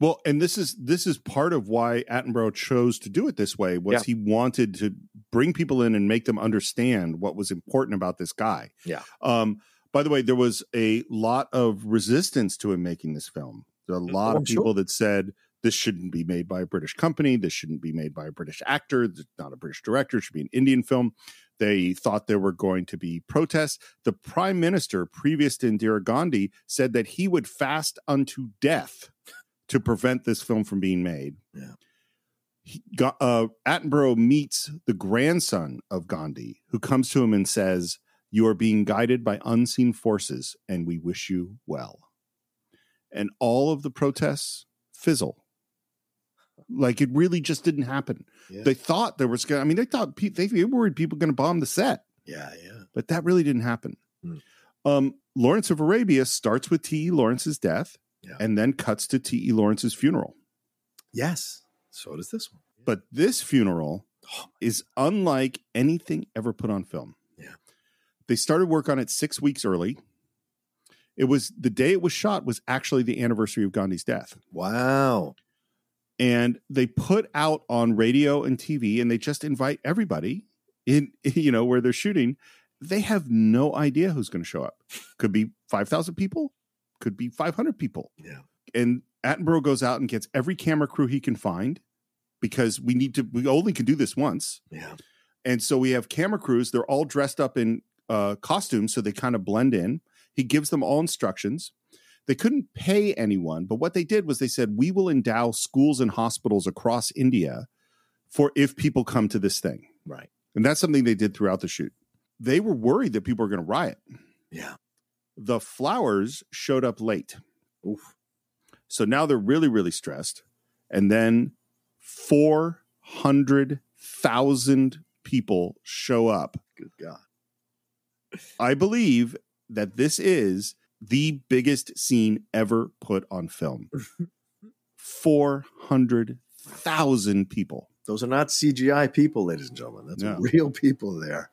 Well, and this is part of why Attenborough chose to do it this way, was he wanted to bring people in and make them understand what was important about this guy. Yeah. By the way, there was a lot of resistance to him making this film. There are a lot of people that said, this shouldn't be made by a British company. This shouldn't be made by a British actor. It's not a British director. It should be an Indian film. They thought there were going to be protests. The prime minister, previous to Indira Gandhi, said that he would fast unto death to prevent this film from being made. Yeah. Attenborough meets the grandson of Gandhi, who comes to him and says, you are being guided by unseen forces, and we wish you well. And all of the protests fizzle. Like, it really just didn't happen. Yeah. They thought there was going to, I mean, they thought they worried people were going to bomb the set. Yeah. But that really didn't happen. Mm. Lawrence of Arabia starts with T.E. Lawrence's death. Yeah. And then cuts to T.E. Lawrence's funeral. Yes. So does this one. Yeah. But this funeral is unlike anything ever put on film. Yeah. They started work on it 6 weeks early. It was, the day it was shot was actually the anniversary of Gandhi's death. Wow. And they put out on radio and TV, and they just invite everybody in, you know, where they're shooting. They have no idea who's going to show up. Could be 5,000 people. Could be 500 people. Yeah. And Attenborough goes out and gets every camera crew he can find, because we only can do this once. Yeah. And so we have camera crews. They're all dressed up in costumes, so they kind of blend in. He gives them all instructions. They couldn't pay anyone, but what they did was they said, we will endow schools and hospitals across India for if people come to this thing. Right. And that's something they did throughout the shoot. They were worried that people were going to riot. Yeah. The flowers showed up late. Oof. So now they're really, really stressed. And then 400,000 people show up. Good God. I believe that this is the biggest scene ever put on film. 400,000 people. Those are not CGI people, ladies and gentlemen. That's real people there.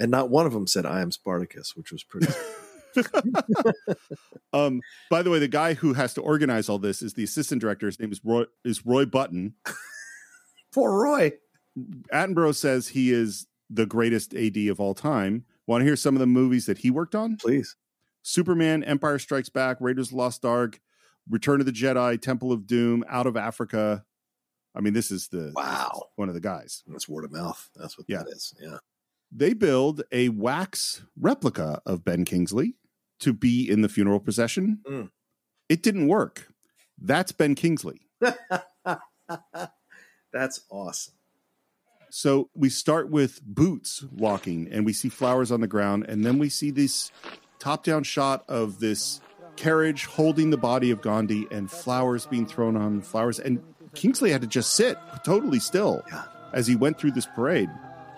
And not one of them said, I am Spartacus, which was pretty... By the way, the guy who has to organize all this is the assistant director. His name is Roy Button. Poor Roy. Attenborough says he is the greatest AD of all time. Want to hear some of the movies that he worked on? Please. Superman, Empire Strikes Back, Raiders of the Lost Ark, Return of the Jedi, Temple of Doom, Out of Africa. I mean, this is the this is one of the guys. That's word of mouth. That's what that is. Yeah. They build a wax replica of Ben Kingsley to be in the funeral procession. Mm. It didn't work. That's Ben Kingsley. That's awesome. So we start with boots walking, and we see flowers on the ground. And then we see this top-down shot of this carriage holding the body of Gandhi, and flowers being thrown on flowers. And Kingsley had to just sit totally still as he went through this parade.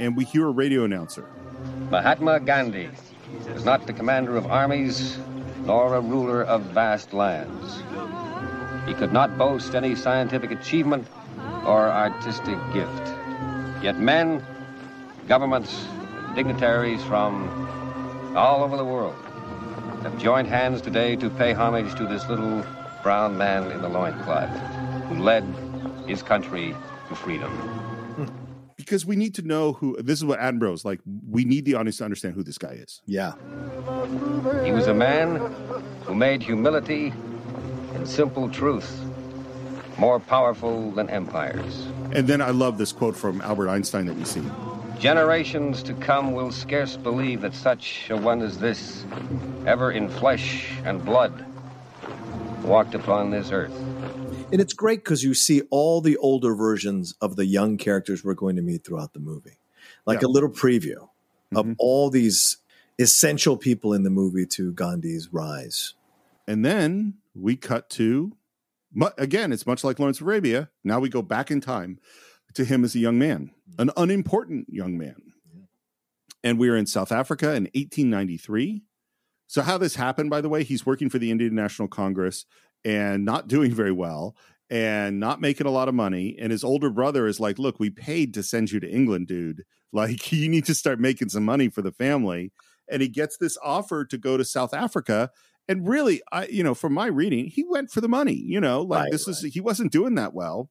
And we hear a radio announcer. Mahatma Gandhi was not the commander of armies, nor a ruler of vast lands. He could not boast any scientific achievement or artistic gift. Yet men, governments, dignitaries from all over the world have joined hands today to pay homage to this little brown man in the loincloth who led his country to freedom. Because we need to know who, this is what Attenborough's like, we need the audience to understand who this guy is. Yeah. He was a man who made humility and simple truth more powerful than empires. And then I love this quote from Albert Einstein that we see. Generations to come will scarce believe that such a one as this, ever in flesh and blood, walked upon this earth. And it's great because you see all the older versions of the young characters we're going to meet throughout the movie. Like a little preview of all these essential people in the movie to Gandhi's rise. And then we cut to, again, it's much like Lawrence of Arabia. Now we go back in time to him as a young man, an unimportant young man. And we were in South Africa in 1893. So how this happened, by the way, he's working for the Indian National Congress and not doing very well and not making a lot of money. And his older brother is like, look, we paid to send you to England, dude. Like, you need to start making some money for the family. And he gets this offer to go to South Africa. And really, from my reading, he went for the money, he wasn't doing that well.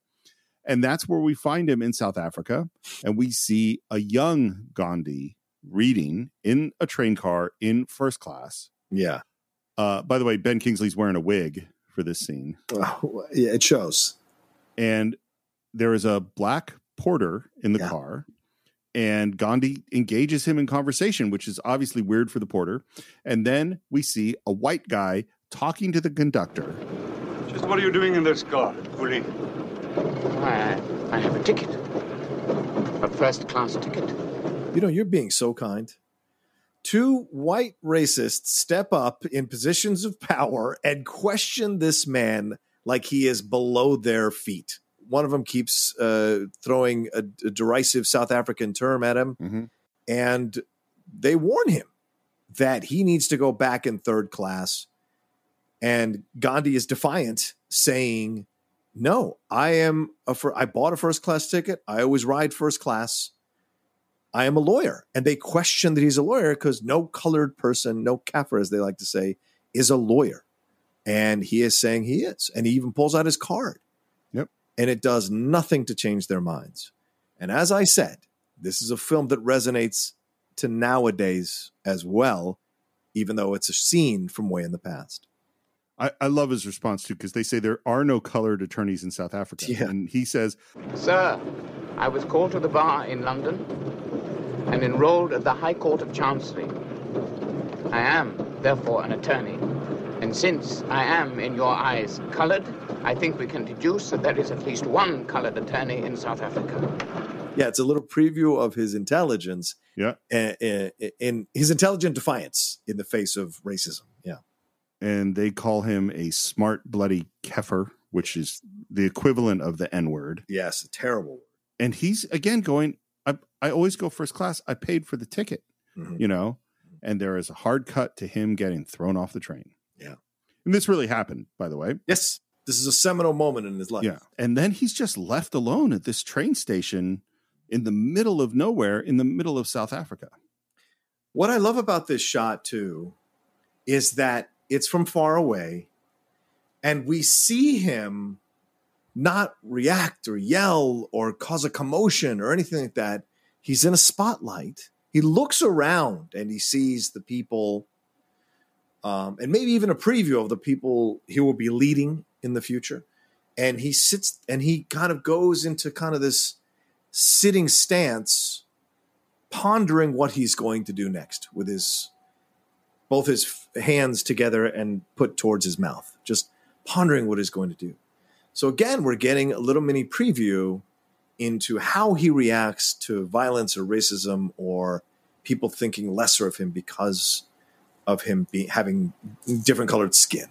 And that's where we find him in South Africa. And we see a young Gandhi reading in a train car in first class. Yeah. By the way, Ben Kingsley's wearing a wig for this scene. Oh, yeah, it shows. And there is a black porter in the car. And Gandhi engages him in conversation, which is obviously weird for the porter. And then we see a white guy talking to the conductor. Just what are you doing in this car, Coolie? I have a ticket. A first-class ticket. You're being so kind. Two white racists step up in positions of power and question this man like he is below their feet. One of them keeps throwing a derisive South African term at him, mm-hmm. and they warn him that he needs to go back in third class. And Gandhi is defiant, saying, "No, I bought a first class ticket. I always ride first class. I am a lawyer." And they question that he's a lawyer because no colored person, no Kaffir, as they like to say, is a lawyer, and he is saying he is, and he even pulls out his card. And it does nothing to change their minds. And as I said, this is a film that resonates to nowadays as well, even though it's a scene from way in the past. I love his response, too, because they say there are no colored attorneys in South Africa. Yeah. And he says, "Sir, I was called to the bar in London and enrolled at the High Court of Chancery. I am, therefore, an attorney. And since I am, in your eyes, colored, I think we can deduce that there is at least one colored attorney in South Africa." Yeah, it's a little preview of his intelligence. Yeah. In his intelligent defiance in the face of racism. Yeah. And they call him a smart, bloody Kefir, which is the equivalent of the N-word. Yes, a terrible word. And he's, again, going, I always go first class. I paid for the ticket, mm-hmm. And there is a hard cut to him getting thrown off the train. Yeah. And this really happened, by the way. Yes. This is a seminal moment in his life. Yeah. And then he's just left alone at this train station in the middle of nowhere, in the middle of South Africa. What I love about this shot, too, is that it's from far away. And we see him not react or yell or cause a commotion or anything like that. He's in a spotlight. He looks around and he sees the people. And maybe even a preview of the people he will be leading in the future. And he sits and he kind of goes into kind of this sitting stance, pondering what he's going to do next with both his hands together and put towards his mouth, just pondering what he's going to do. So again, we're getting a little mini preview into how he reacts to violence or racism or people thinking lesser of him because of him having different colored skin.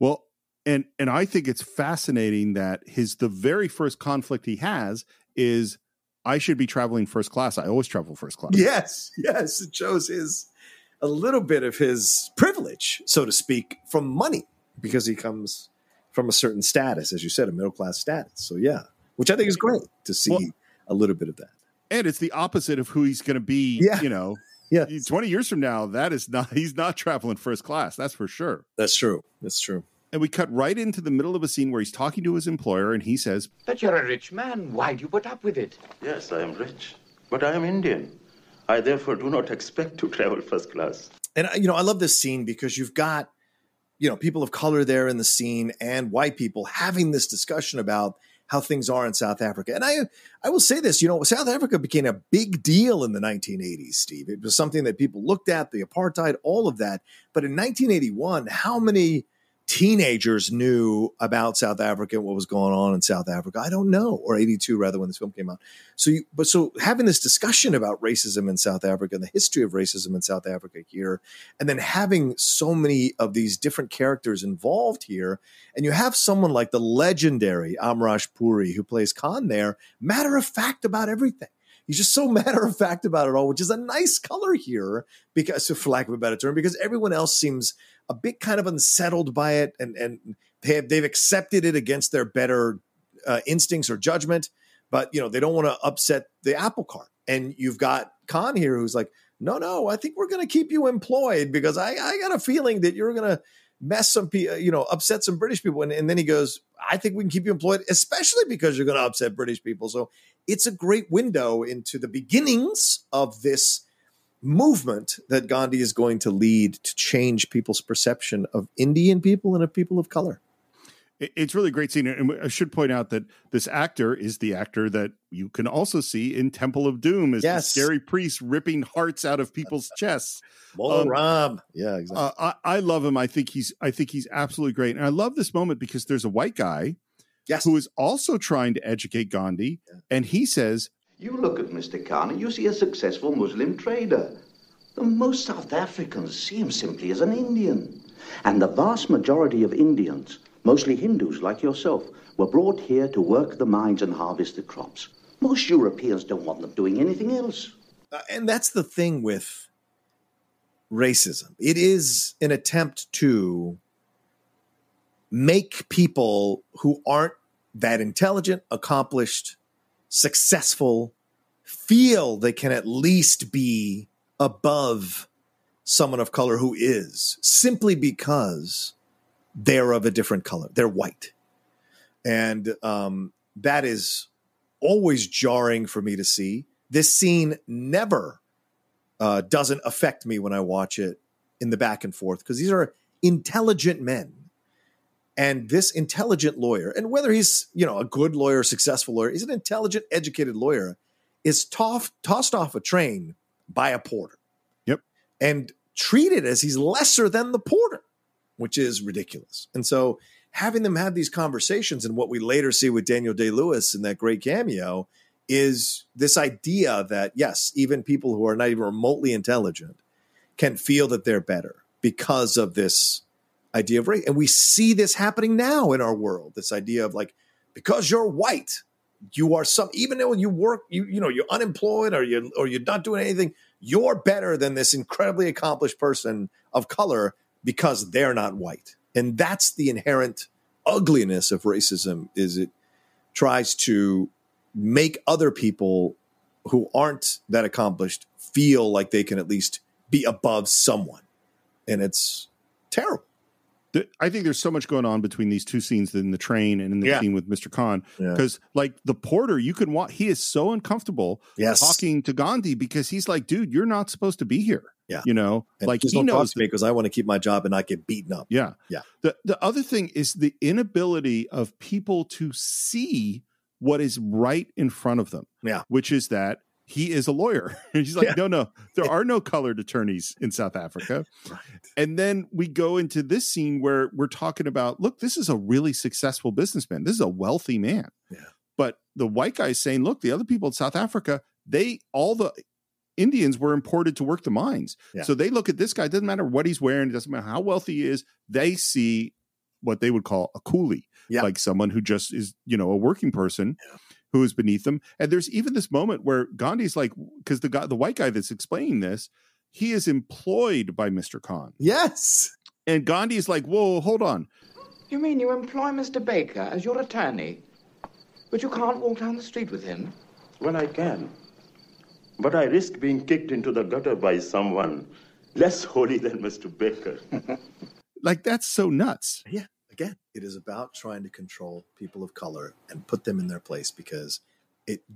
Well, and I think it's fascinating that the very first conflict he has is, I should be traveling first class. I always travel first class. Yes. It shows a little bit of his privilege, so to speak, from money, because he comes from a certain status, as you said, a middle-class status. So yeah, which I think is great to see a little bit of that. And it's the opposite of who he's going to be, Yeah, 20 years from now, he's not traveling first class. That's for sure. That's true. And we cut right into the middle of a scene where he's talking to his employer and he says, "But you're a rich man. Why do you put up with it?" "Yes, I am rich, but I am Indian. I therefore do not expect to travel first class." And, I love this scene because you've got, people of color there in the scene and white people having this discussion about how things are in South Africa. And I will say this, South Africa became a big deal in the 1980s, Steve. It was something that people looked at, the apartheid, all of that. But in 1981, how many teenagers knew about South Africa and what was going on in South Africa? I don't know. Or 82, rather, when this film came out. So having this discussion about racism in South Africa and the history of racism in South Africa here, and then having so many of these different characters involved here, and you have someone like the legendary Amrish Puri, who plays Khan there, matter of fact about everything. He's just so matter of fact about it all, which is a nice color here, because, so for lack of a better term, because everyone else seems a bit kind of unsettled by it, and they've accepted it against their better instincts or judgment, but you know they don't want to upset the apple cart. And you've got Khan here who's like, no, I think we're going to keep you employed because I got a feeling that you're going to mess some people, upset some British people. And then he goes, I think we can keep you employed, especially because you're going to upset British people. So it's a great window into the beginnings of this movement that Gandhi is going to lead to change people's perception of Indian people and of people of color. It's really great scene. And I should point out that this actor is the actor that you can also see in Temple of Doom as the scary priest ripping hearts out of people's chests. Rob. Yeah, exactly. I love him. I think he's absolutely great. And I love this moment because there's a white guy who is also trying to educate Gandhi. Yeah. And he says, you look at Mr. Khan and you see a successful Muslim trader. The most South Africans see him simply as an Indian. And the vast majority of Indians, mostly Hindus like yourself, were brought here to work the mines and harvest the crops. Most Europeans don't want them doing anything else. And that's the thing with racism. It is an attempt to make people who aren't that intelligent, accomplished, successful, feel they can at least be above someone of color who is, simply because they're of a different color. They're white. And that is always jarring for me to see. This scene never doesn't affect me when I watch it in the back and forth, because these are intelligent men. And this intelligent lawyer, and whether he's, a good lawyer, successful lawyer, he's an intelligent, educated lawyer, is tossed off a train by a porter. Yep. And treated as he's lesser than the porter, which is ridiculous. And so having them have these conversations, and what we later see with Daniel Day-Lewis in that great cameo, is this idea that, yes, even people who are not even remotely intelligent can feel that they're better because of this idea of race. And we see this happening now in our world, this idea of because you're white, you are even though you work, you're unemployed or you're not doing anything, you're better than this incredibly accomplished person of color, because they're not white. And that's the inherent ugliness of racism, is it tries to make other people who aren't that accomplished feel like they can at least be above someone. And it's terrible. I think there's so much going on between these two scenes, in the train and in the scene with Mr. Khan, because the porter, he is so uncomfortable talking to Gandhi, because he's like, dude, you're not supposed to be here. Yeah. And he knows me because I want to keep my job and not get beaten up. Yeah. Yeah. The other thing is the inability of people to see what is right in front of them. Yeah. Which is that he is a lawyer. And he's like, no, there are no colored attorneys in South Africa. Right. And then we go into this scene where we're talking about, look, this is a really successful businessman. This is a wealthy man. Yeah. But the white guy is saying, look, the other people in South Africa, all the Indians were imported to work the mines. Yeah. So they look at this guy, doesn't matter what he's wearing, it doesn't matter how wealthy he is, they see what they would call a coolie, like someone who just is, a working person who is beneath them. And there's even this moment where Gandhi's like, because the white guy that's explaining this, he is employed by Mr. Khan. Yes. And Gandhi's like, whoa, hold on. You mean you employ Mr. Baker as your attorney, but you can't walk down the street with him? Well, I can. But I risk being kicked into the gutter by someone less holy than Mr. Baker. That's so nuts. Yeah. Again, it is about trying to control people of color and put them in their place, because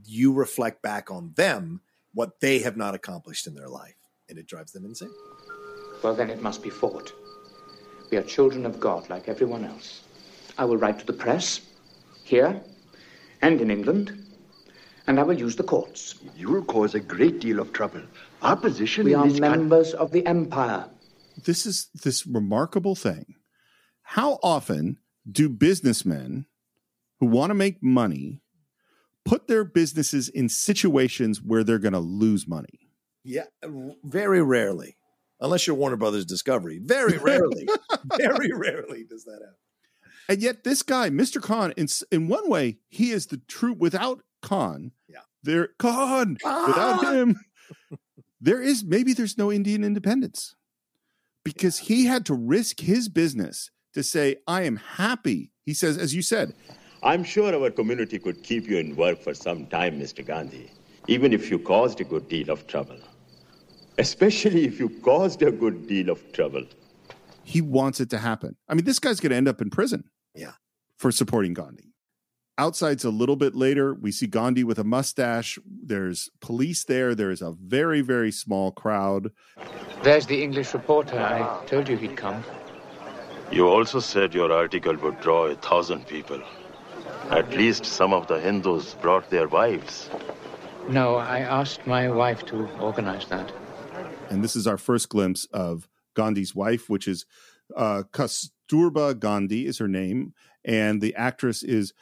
you reflect back on them what they have not accomplished in their life, and it drives them insane. Well, then it must be fought. We are children of God like everyone else. I will write to the press here and in England, and I will use the courts. You will cause a great deal of trouble. Our position is... We are members of the empire. This is this remarkable thing. How often do businessmen who want to make money put their businesses in situations where they're going to lose money? Yeah, very rarely. Unless you're Warner Brothers Discovery. Very rarely. Very rarely does that happen. And yet this guy, Mr. Khan, in one way, he is the true... Without Khan, They're gone. Without him, there's no Indian independence, because he had to risk his business to say, I am happy. He says, as you said, I'm sure our community could keep you in work for some time, Mr. Gandhi, even if you caused a good deal of trouble. Especially if you caused a good deal of trouble. He wants it to happen. I mean, this guy's going to end up in prison. Yeah. For supporting Gandhi. Outside's a little bit later. We see Gandhi with a mustache. There's police there. There is a very, very small crowd. There's the English reporter. I told you he'd come. You also said your article would draw 1,000 people. At least some of the Hindus brought their wives. No, I asked my wife to organize that. And this is our first glimpse of Gandhi's wife, which is Kasturba Gandhi is her name. And the actress is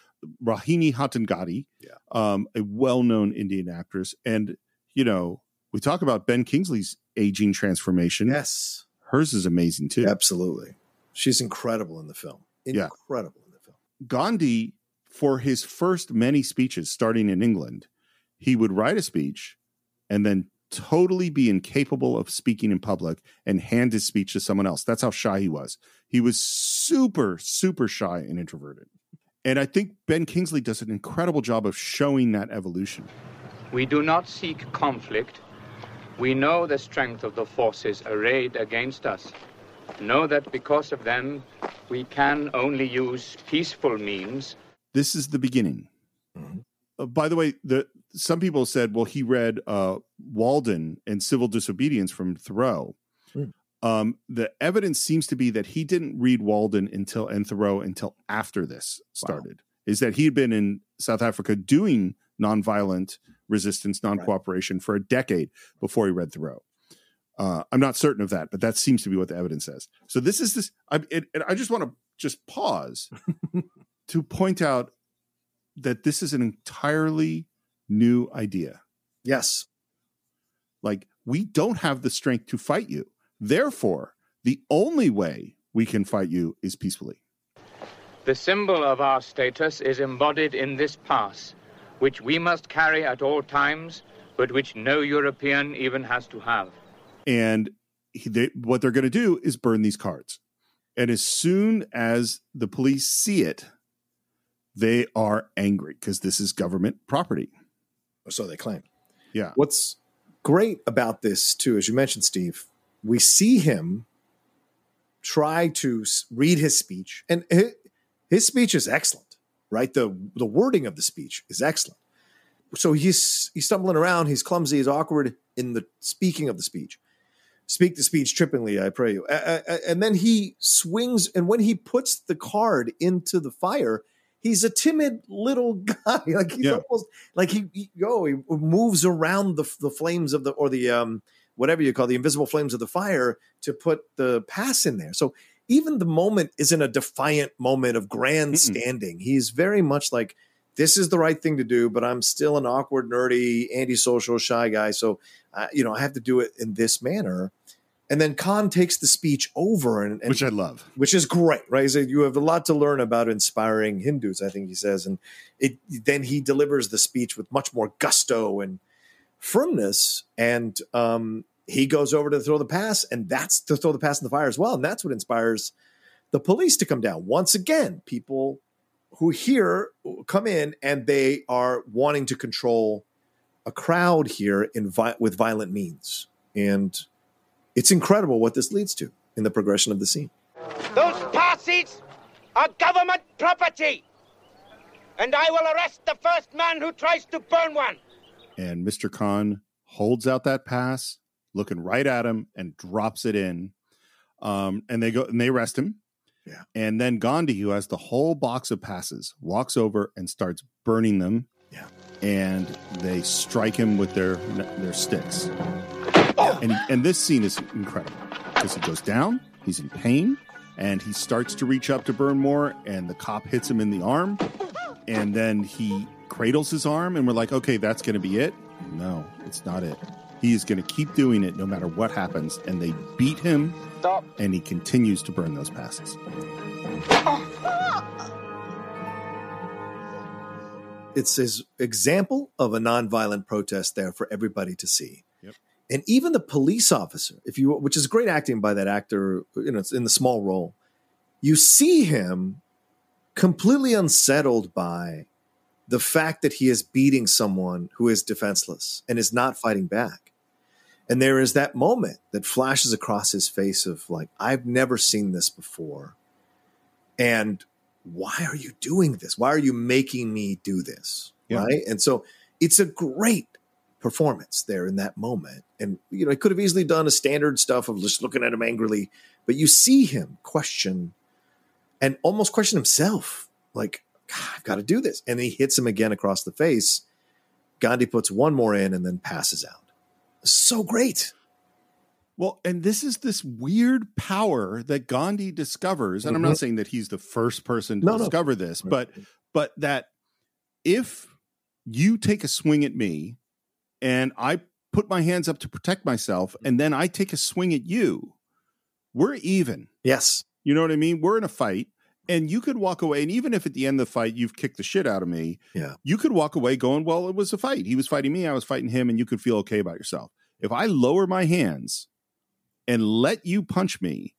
Rohini Hattangadi, a well-known Indian actress. And, you know, we talk about Ben Kingsley's aging transformation. Yes. Hers is amazing, too. Absolutely. She's incredible in the film. Incredible in the film. Gandhi, for his first many speeches, starting in England, he would write a speech and then totally be incapable of speaking in public and hand his speech to someone else. That's how shy he was. He was super, super shy and introverted. And I think Ben Kingsley does an incredible job of showing that evolution. We do not seek conflict. We know the strength of the forces arrayed against us. Know that because of them, we can only use peaceful means. This is the beginning. Mm-hmm. By the way, some people said, well, he read Walden and Civil Disobedience from Thoreau. Mm. The evidence seems to be that he didn't read Walden and Thoreau until after this started. Wow. Is that he had been in South Africa doing nonviolent resistance, non-cooperation for a decade before he read Thoreau. I'm not certain of that, but that seems to be what the evidence says. So this is this. I just want to pause to point out that this is an entirely new idea. Yes. Like, we don't have the strength to fight you. Therefore, the only way we can fight you is peacefully. The symbol of our status is embodied in this pass, which we must carry at all times, but which no European even has to have. And what they're going to do is burn these cards. And as soon as the police see it, they are angry because this is government property. Or so they claim. Yeah. What's great about this, too, as you mentioned, Steve, we see him try to read his speech. And his speech is excellent, right? The wording of the speech is excellent. So he's stumbling around. He's clumsy. He's awkward in the speaking of the speech. Speak the speech trippingly, I pray you. And then he swings. And when he puts the card into the fire, he's a timid little guy. Like he's almost like he moves around the flames of whatever you call the invisible flames of the fire to put the pass in there. So even the moment isn't a defiant moment of grandstanding. Mm-mm. He's very much like, this is the right thing to do, but I'm still an awkward, nerdy, antisocial, shy guy. So, I have to do it in this manner. And then Khan takes the speech over. And which I love. Which is great, right? He said, you have a lot to learn about inspiring Hindus, I think he says. And then he delivers the speech with much more gusto and firmness. And he goes over to throw the pass, and that's to throw the pass in the fire as well. And that's what inspires the police to come down. Once again, people who here come in and they are wanting to control a crowd here with violent means. And it's incredible what this leads to in the progression of the scene. Those passes are government property, and I will arrest the first man who tries to burn one. And Mr. Khan holds out that pass, looking right at him, and drops it in. And they go and they arrest him. Yeah. And then Gandhi, who has the whole box of passes, walks over and starts burning them. Yeah. And they strike him with their sticks. Yeah. And this scene is incredible because he goes down, he's in pain, and he starts to reach up to burn more, and the cop hits him in the arm, and then he cradles his arm, and we're like, okay, that's going to be it. No, it's not it. He is going to keep doing it no matter what happens, and they beat him. Stop. And he continues to burn those passes. It's his example of a nonviolent protest there for everybody to see. Yep. And even the police officer, which is great acting by that actor, it's in the small role, you see him completely unsettled by the fact that he is beating someone who is defenseless and is not fighting back. And there is that moment that flashes across his face of like, I've never seen this before. And why are you doing this? Why are you making me do this? Yeah. Right. And so it's a great performance there in that moment. And, it could have easily done a standard stuff of just looking at him angrily, but you see him question and almost question himself. Like, God, I've got to do this. And he hits him again across the face. Gandhi puts one more in and then passes out. So great. Well, and this is this weird power that Gandhi discovers. And I'm not saying that he's the first person to discover this, but that if you take a swing at me and I put my hands up to protect myself, and then I take a swing at you, we're even. Yes. You know what I mean? We're in a fight. And you could walk away, and even if at the end of the fight you've kicked the shit out of me, you could walk away going, well, it was a fight. He was fighting me, I was fighting him, and you could feel okay about yourself. If I lower my hands and let you punch me,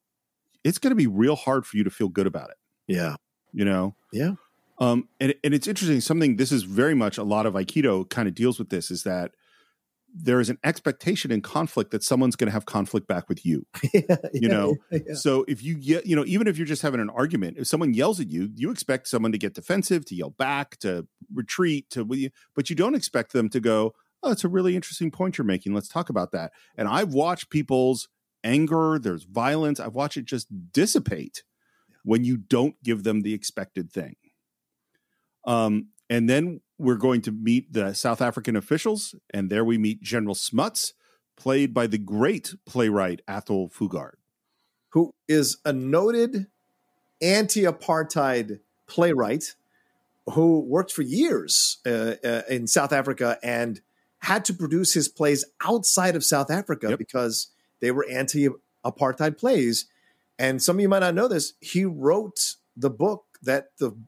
it's going to be real hard for you to feel good about it. Yeah. Yeah. And it's interesting, this is very much a lot of Aikido kind of deals with this, is that there is an expectation in conflict that someone's going to have conflict back with you, So if you get, even if you're just having an argument, if someone yells at you, you expect someone to get defensive, to yell back, to retreat, but you don't expect them to go, oh, it's a really interesting point you're making. Let's talk about that. And I've watched people's anger. There's violence. I've watched it just dissipate when you don't give them the expected thing. And then we're going to meet the South African officials, and there we meet General Smuts, played by the great playwright Athol Fugard, who is a noted anti-apartheid playwright who worked for years in South Africa and had to produce his plays outside of South Africa because they were anti-apartheid plays. And some of you might not know this. He wrote the book that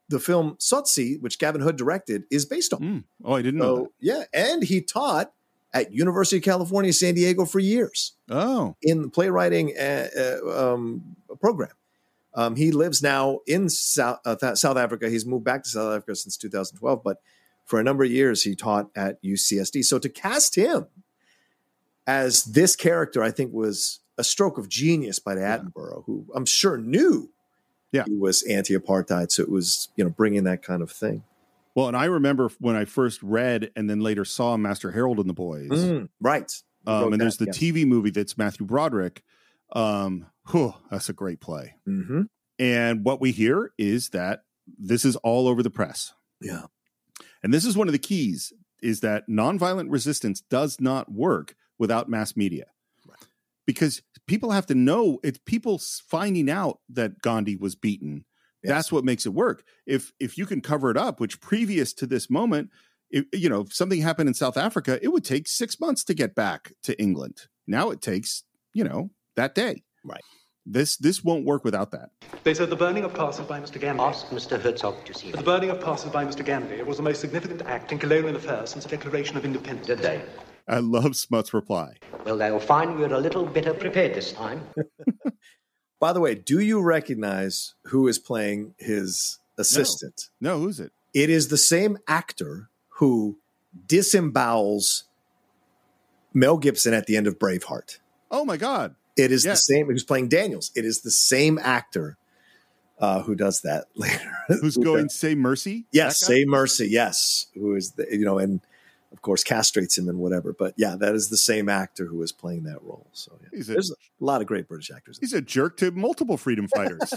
the film Sotsi, which Gavin Hood directed, is based on. Oh, I didn't know that. Yeah, and he taught at University of California, San Diego for years. Oh. In the playwriting program. He lives now in South Africa. He's moved back to South Africa since 2012, but for a number of years, he taught at UCSD. So to cast him as this character, I think, was a stroke of genius by Attenborough, who I'm sure knew he was anti-apartheid. So it was, bringing that kind of thing. Well, and I remember when I first read and then later saw Master Harold and the Boys. Right. And there's the TV movie that's Matthew Broderick. That's a great play. And what we hear is that this is all over the press. Yeah. And this is one of the keys, is that nonviolent resistance does not work without mass media. Right. Because people have to know, it's people finding out that Gandhi was beaten. Yes. That's what makes it work. If you can cover it up, which previous to this moment, if something happened in South Africa, it would take 6 months to get back to England. Now it takes, that day. Right. This won't work without that. They said the burning of castles by Mr. Gandhi. Ask Mr. Herzog to see me. The burning of castles by Mr. Gandhi was the most significant act in colonial affairs since the Declaration of Independence. Did they? I love Smuts' reply. Well, they'll find we're a little better prepared this time. By the way, do you recognize who is playing his assistant? No, who's it? It is the same actor who disembowels Mel Gibson at the end of Braveheart. Oh, my God. It is the same. Who's playing Daniels? It is the same actor who does that later. Who's going Say Mercy? Yes, Say Mercy. Yes, who is and of course castrates him and whatever. But yeah, that is the same actor who is playing that role. So there's a lot of great British actors. He's a jerk to multiple freedom fighters.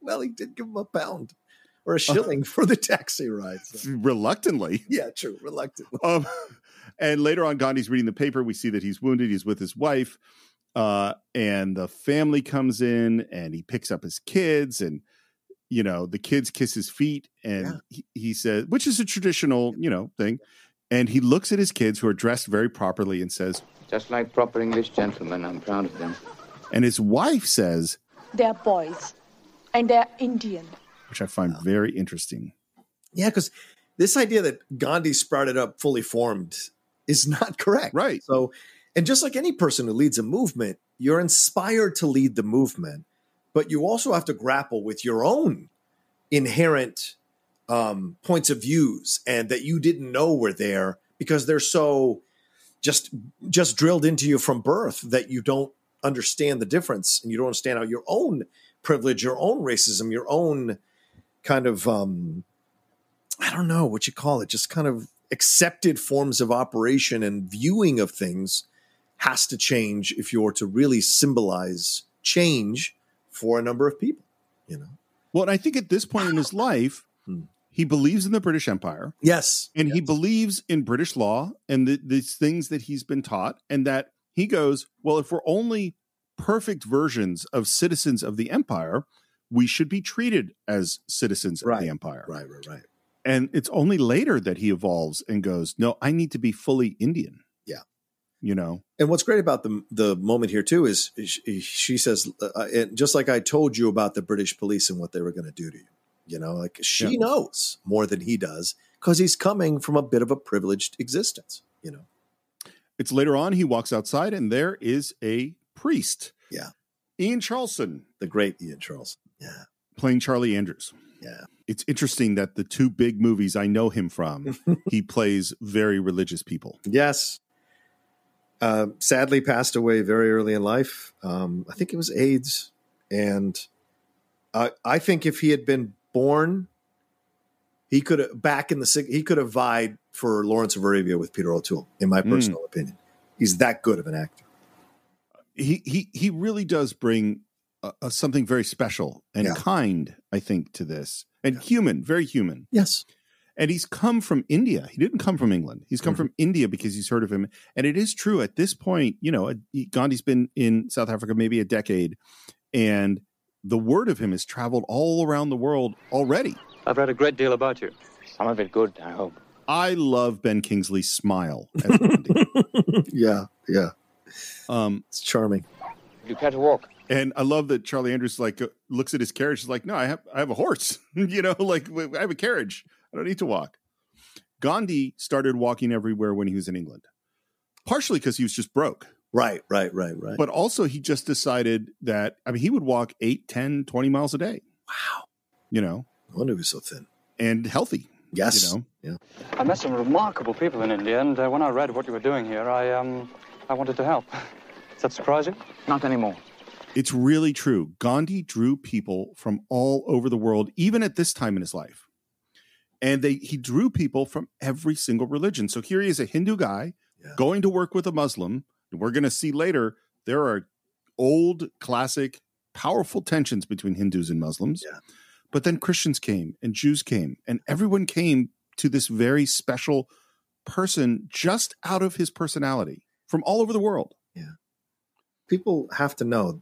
Well, he did give him a pound or a shilling for the taxi ride. So. Reluctantly. Yeah, true. Reluctantly. And later on, Gandhi's reading the paper. We see that he's wounded. He's with his wife. And the family comes in and he picks up his kids and, the kids kiss his feet and he says, which is a traditional, thing. And he looks at his kids who are dressed very properly and says, just like proper English gentlemen, I'm proud of them. And his wife says, they're boys and they're Indian, which I find very interesting. Yeah. Cause this idea that Gandhi sprouted up fully formed is not correct. Right. So, and just like any person who leads a movement, you're inspired to lead the movement, but you also have to grapple with your own inherent points of views and that you didn't know were there because they're so just drilled into you from birth that you don't understand the difference and you don't understand how your own privilege, your own racism, your own kind of, I don't know what you call it, just kind of accepted forms of operation and viewing of things has to change if you're to really symbolize change for a number of people, you know? Well, and I think at this point in his life, he believes in the British Empire. Yes. And he believes in British law and these things that he's been taught, and that he goes, well, if we're only perfect versions of citizens of the empire, we should be treated as citizens of the empire. Right. And it's only later that he evolves and goes, no, I need to be fully Indian. Yeah. You know? And what's great about the moment here, too, is she says, just like I told you about the British police and what they were going to do to you. You know, like she knows more than he does because he's coming from a bit of a privileged existence, you know? It's later on, he walks outside and there is a priest. Yeah. Ian Charlson. The great Ian Charlson. Yeah. Playing Charlie Andrews. Yeah. It's interesting that the two big movies I know him from, he plays very religious people. Yes. Sadly passed away very early in life. I think it was AIDS. And I think if he had been born, he could have vied for Lawrence of Arabia with Peter O'Toole, in my personal opinion. He's that good of an actor. He really does bring something very special and kind, I think, to this, and human, very human. Yes. And he's come from India. He didn't come from England. He's come from India because he's heard of him. And it is true at this point, you know, Gandhi's been in South Africa maybe a decade, and the word of him has traveled all around the world already. I've read a great deal about you. Some of it good, I hope. I love Ben Kingsley's smile as Gandhi. Yeah. It's charming. You can't walk. And I love that Charlie Andrews like looks at his carriage. He's like, no, I have a horse. You know, like I have a carriage. I don't need to walk. Gandhi started walking everywhere when he was in England, partially because he was just broke. Right. But also he just decided that, I mean, he would walk 8, 10, 20 miles a day. Wow. You know? I wonder he was so thin. And healthy. Yes. You know? Yeah. I met some remarkable people in India, and when I read what you were doing here, I wanted to help. Is that surprising? Not anymore. It's really true. Gandhi drew people from all over the world, even at this time in his life. And he drew people from every single religion. So here he is, a Hindu guy going to work with a Muslim. We're going to see later, there are old, classic, powerful tensions between Hindus and Muslims. Yeah. But then Christians came and Jews came and everyone came to this very special person just out of his personality from all over the world. Yeah. People have to know,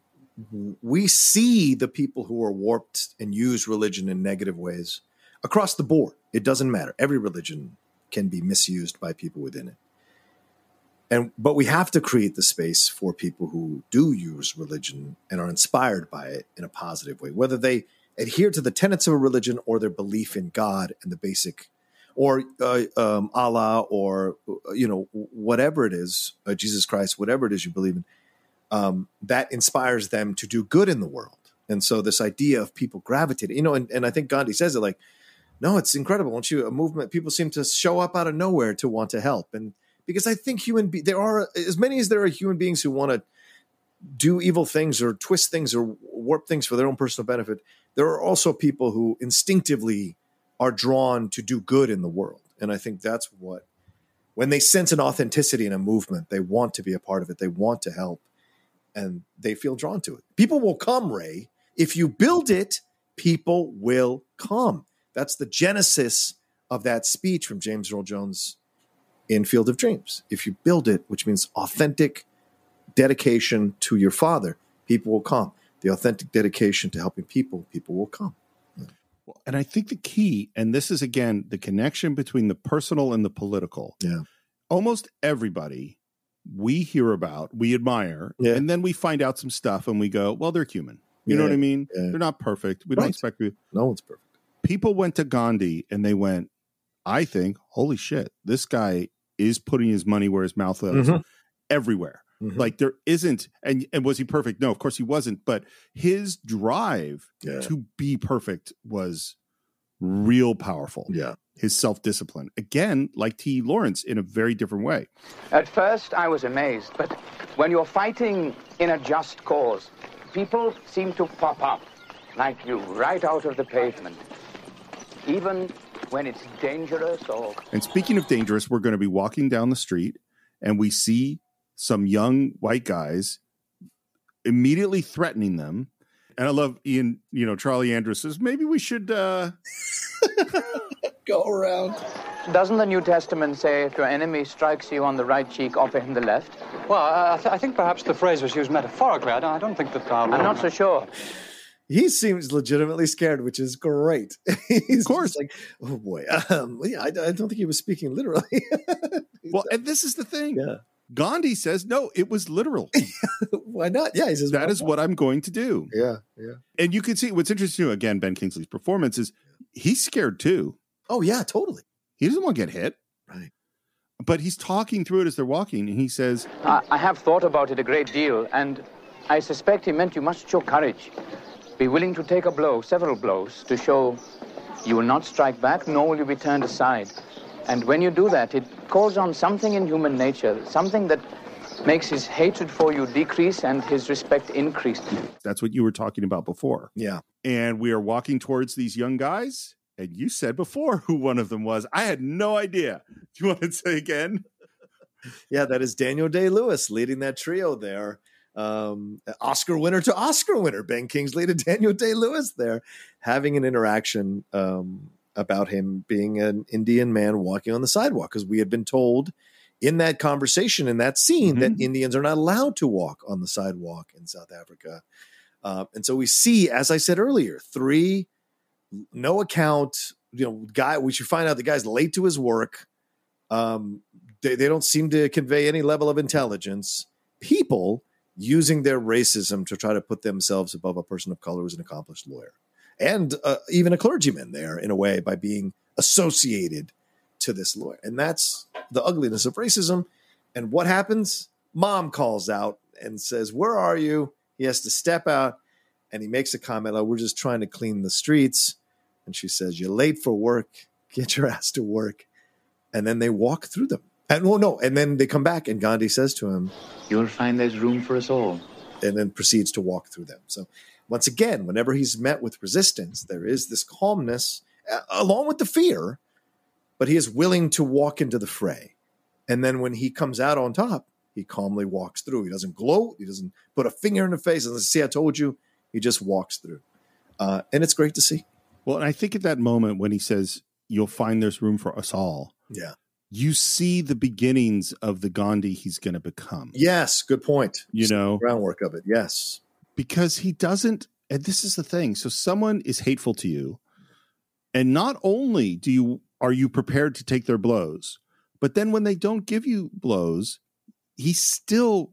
we see the people who are warped and use religion in negative ways across the board. It doesn't matter. Every religion can be misused by people within it. But we have to create the space for people who do use religion and are inspired by it in a positive way, whether they adhere to the tenets of a religion or their belief in God and the basic, or Allah, or, you know, whatever it is, Jesus Christ, whatever it is you believe in, that inspires them to do good in the world. And so this idea of people gravitating, you know, and I think Gandhi says it like, no, it's incredible. Once a movement, people seem to show up out of nowhere to want to help. And because I think there are as many as there are human beings who want to do evil things or twist things or warp things for their own personal benefit. There are also people who instinctively are drawn to do good in the world. And I think that's when they sense an authenticity in a movement, they want to be a part of it. They want to help and they feel drawn to it. People will come, Ray. If you build it, people will come. That's the genesis of that speech from James Earl Jones in Field of Dreams. If you build it, which means authentic dedication to your father, people will come. The authentic dedication to helping people, people will come. Yeah. Well, and I think the key, and this is, again, the connection between the personal and the political. Yeah. Almost everybody we hear about, we admire, and then we find out some stuff and we go, well, they're human. You know what I mean? Yeah. They're not perfect. We don't expect you. No one's perfect. People went to Gandhi and they went, I think, holy shit, this guy is putting his money where his mouth is everywhere. Mm-hmm. Like there isn't, and was he perfect? No, of course he wasn't. But his drive to be perfect was real powerful. Yeah. His self-discipline. Again, like T.E. Lawrence in a very different way. At first, I was amazed. But when you're fighting in a just cause, people seem to pop up like you right out of the pavement. Even when it's dangerous or... And speaking of dangerous, we're going to be walking down the street and we see some young white guys immediately threatening them. And I love Ian, you know, Charlie Andrews says, maybe we should go around. Doesn't the New Testament say if your enemy strikes you on the right cheek, offer him the left? Well, I think perhaps the phrase was used metaphorically. I don't think that... I'm not so sure. He seems legitimately scared, which is great. He's of course, like, oh boy, I don't think he was speaking literally. Well, and this is the thing. Yeah. Gandhi says, no, it was literal. Why not? Yeah, he says that is what I'm going to do. Yeah, yeah. And you can see what's interesting too, again, Ben Kingsley's performance is he's scared too. Oh yeah, totally. He doesn't want to get hit, right? But he's talking through it as they're walking, and he says, "I have thought about it a great deal, and I suspect he meant you must show courage." Be willing to take a blow, several blows, to show you will not strike back, nor will you be turned aside. And when you do that, it calls on something in human nature, something that makes his hatred for you decrease and his respect increase. That's what you were talking about before. Yeah. And we are walking towards these young guys, and you said before who one of them was. I had no idea. Do you want to say again? Yeah, that is Daniel Day-Lewis leading that trio there. Oscar winner, Ben Kingsley to Daniel Day-Lewis there, having an interaction about him being an Indian man walking on the sidewalk. Because we had been told in that conversation, in that scene, that Indians are not allowed to walk on the sidewalk in South Africa. And so we see, as I said earlier, three, no account, guy, we should find out the guy's late to his work. They don't seem to convey any level of intelligence. People using their racism to try to put themselves above a person of color who's an accomplished lawyer and even a clergyman there in a way by being associated to this lawyer. And that's the ugliness of racism. And what happens? Mom calls out and says, where are you? He has to step out and he makes a comment. Oh, we're just trying to clean the streets. And she says, you're late for work. Get your ass to work. And then they walk through them. And then they come back and Gandhi says to him, you'll find there's room for us all. And then proceeds to walk through them. So once again, whenever he's met with resistance, there is this calmness along with the fear, but he is willing to walk into the fray. And then when he comes out on top, he calmly walks through. He doesn't gloat. He doesn't put a finger in the face. He doesn't say, I told you. He just walks through. And it's great to see. Well, and I think at that moment when he says, you'll find there's room for us all. Yeah. You see the beginnings of the Gandhi he's going to become. Yes, good point. The groundwork of it, yes. Because he doesn't, and this is the thing, so someone is hateful to you, and not only are you prepared to take their blows, but then when they don't give you blows, he still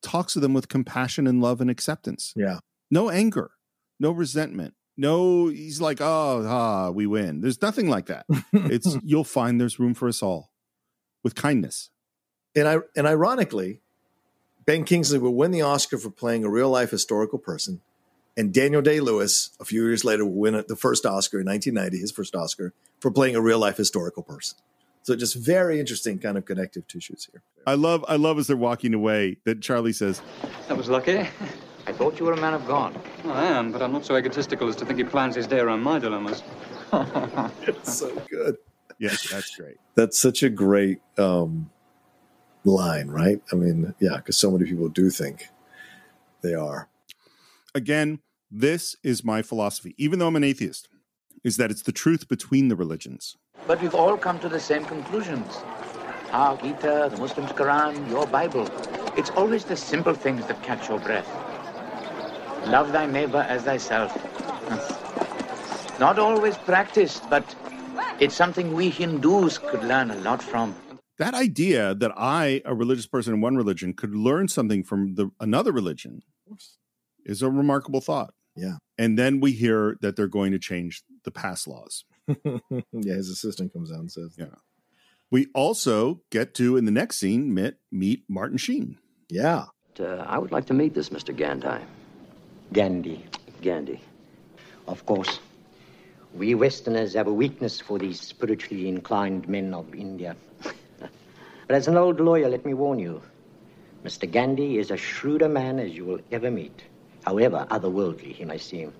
talks to them with compassion and love and acceptance. Yeah. No anger, no resentment. No, he's like, we win. There's nothing like that. It's you'll find there's room for us all. With kindness. And ironically, Ben Kingsley will win the Oscar for playing a real-life historical person, and Daniel Day-Lewis, a few years later, will win the first Oscar in 1990, his first Oscar, for playing a real-life historical person. So just very interesting kind of connective tissues here. I love as they're walking away that Charlie says, that was lucky. I thought you were a man of God. Well, I am, but I'm not so egotistical as to think he plans his day around my dilemmas. It's so good. Yes, that's great. That's such a great line, right? I mean, yeah, because so many people do think they are. Again, this is my philosophy, even though I'm an atheist, is that it's the truth between the religions. But we've all come to the same conclusions. Our Gita, the Muslim's Quran, your Bible. It's always the simple things that catch your breath. Love thy neighbor as thyself. Not always practiced, but it's something we Hindus could learn a lot from. That idea that I, a religious person in one religion, could learn something from another religion is a remarkable thought. Yeah. And then we hear that they're going to change the pass laws. Yeah, his assistant comes out and says that. Yeah. We also get to, in the next scene, meet Martin Sheen. Yeah. I would like to meet this Mr. Gandhi. Gandhi. Of course. We Westerners have a weakness for these spiritually inclined men of India. But as an old lawyer, let me warn you, Mr. Gandhi is a shrewder man as you will ever meet, however otherworldly he may seem.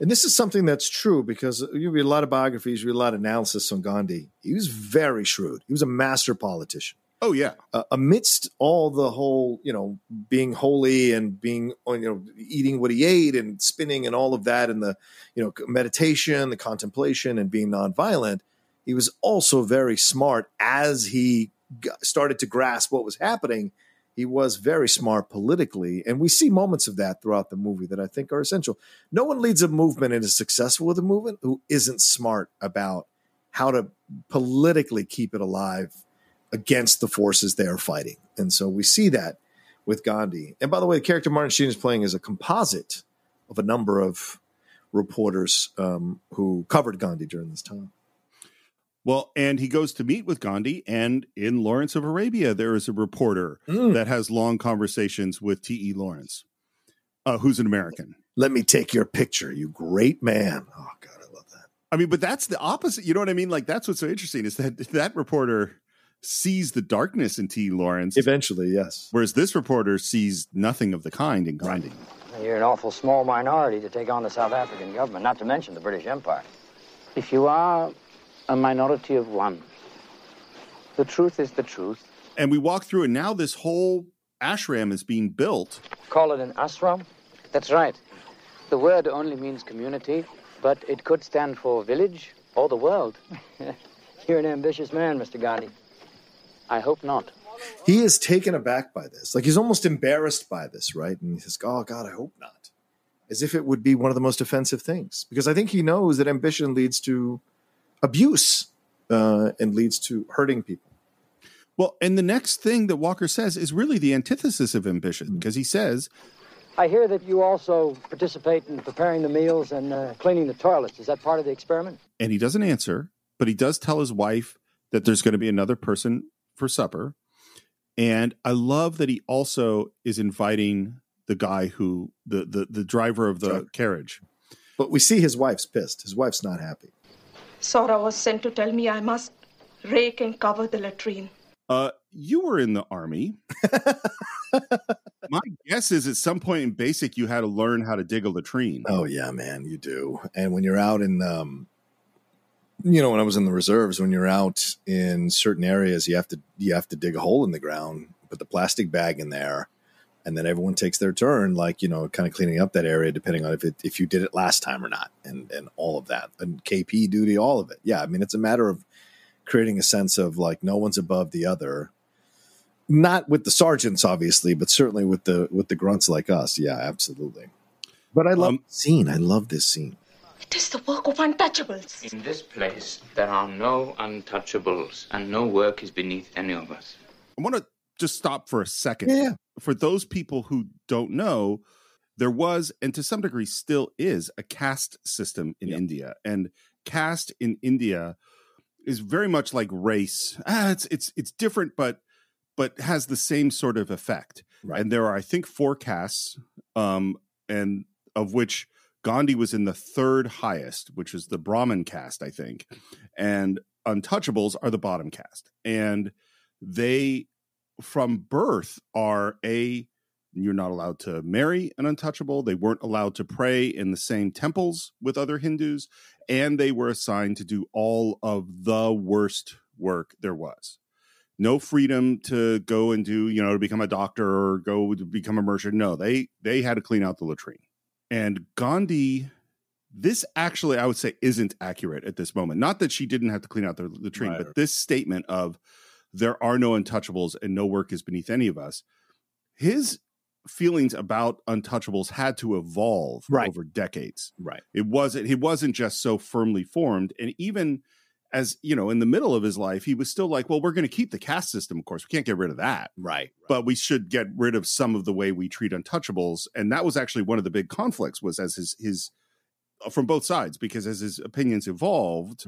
And this is something that's true, because you read a lot of biographies, you read a lot of analysis on Gandhi. He was very shrewd. He was a master politician. Oh, yeah. Amidst all the whole, being holy and being, eating what he ate and spinning and all of that, and the, meditation, the contemplation, and being nonviolent, he was also very smart. As he started to grasp what was happening, he was very smart politically, and we see moments of that throughout the movie that I think are essential. No one leads a movement and is successful with a movement who isn't smart about how to politically keep it alive against the forces they are fighting. And so we see that with Gandhi. And by the way, the character Martin Sheen is playing is a composite of a number of reporters who covered Gandhi during this time. Well, and he goes to meet with Gandhi, and in Lawrence of Arabia, there is a reporter that has long conversations with T.E. Lawrence, who's an American. Let me take your picture, you great man. Oh, God, I love that. I mean, but that's the opposite. You know what I mean? Like, that's what's so interesting is that that reporter sees the darkness in T.E. Lawrence. Eventually, yes. Whereas this reporter sees nothing of the kind in Gandhi. You're an awful small minority to take on the South African government, not to mention the British Empire. If you are a minority of one, the truth is the truth. And we walk through, and now this whole ashram is being built. Call it an ashram? That's right. The word only means community, but it could stand for village or the world. You're an ambitious man, Mr. Gandhi. I hope not. He is taken aback by this. Like, he's almost embarrassed by this, right? And he says, oh, God, I hope not. As if it would be one of the most offensive things. Because I think he knows that ambition leads to abuse and leads to hurting people. Well, and the next thing that Walker says is really the antithesis of ambition, because he says, I hear that you also participate in preparing the meals and cleaning the toilets. Is that part of the experiment? And he doesn't answer, but he does tell his wife that there's going to be another person for supper. And I love that he also is inviting the guy who, the driver of the carriage. But we see his wife's pissed. His wife's not happy. Sora was sent to tell me I must rake and cover the latrine. You were in the army. My guess is at some point in basic, you had to learn how to dig a latrine. Oh, yeah, man, you do. And when you're out in, when I was in the reserves, when you're out in certain areas, you have to dig a hole in the ground, put the plastic bag in there, and then everyone takes their turn, like, kind of cleaning up that area, depending on if you did it last time or not, and all of that, and KP duty, all of it. Yeah, I mean, it's a matter of creating a sense of, like, no one's above the other. Not with the sergeants, obviously, but certainly with the grunts like us. Yeah, absolutely. But I love this scene. I love this scene. It is the work of untouchables. In this place, there are no untouchables, and no work is beneath any of us. I want to just stop for a second. Yeah. For those people who don't know, there was, and to some degree still is, a caste system in India. And caste in India is very much like race. It's different, but has the same sort of effect. Right. And there are, I think, 4 castes, and of which Gandhi was in the 3rd highest, which is the Brahmin caste, I think. And untouchables are the bottom caste. And they, from birth, are you're not allowed to marry an untouchable. They weren't allowed to pray in the same temples with other Hindus, and they were assigned to do all of the worst work there was. No freedom to go and do, to become a doctor or go to become a merchant. No, they had to clean out the latrine. And Gandhi, this actually, I would say, isn't accurate at this moment. Not that she didn't have to clean out the latrine, right, but this statement of, there are no untouchables and no work is beneath any of us. His feelings about untouchables had to evolve over decades. Right. He wasn't just so firmly formed. And even as, in the middle of his life, he was still like, well, we're going to keep the caste system. Of course, we can't get rid of that. Right. But we should get rid of some of the way we treat untouchables. And that was actually one of the big conflicts, was as his from both sides, because as his opinions evolved,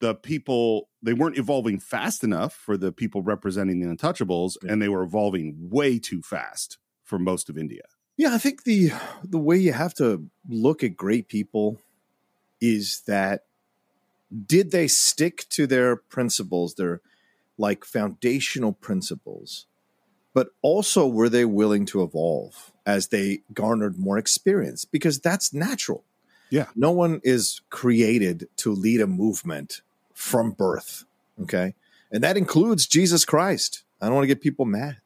the people, they weren't evolving fast enough for the people representing the untouchables, and they were evolving way too fast for most of India. Yeah, I think the way you have to look at great people is that, did they stick to their principles, their like foundational principles, but also were they willing to evolve as they garnered more experience? Because that's natural. Yeah. No one is created to lead a movement from birth. Okay. And that includes Jesus Christ. I don't want to get people mad,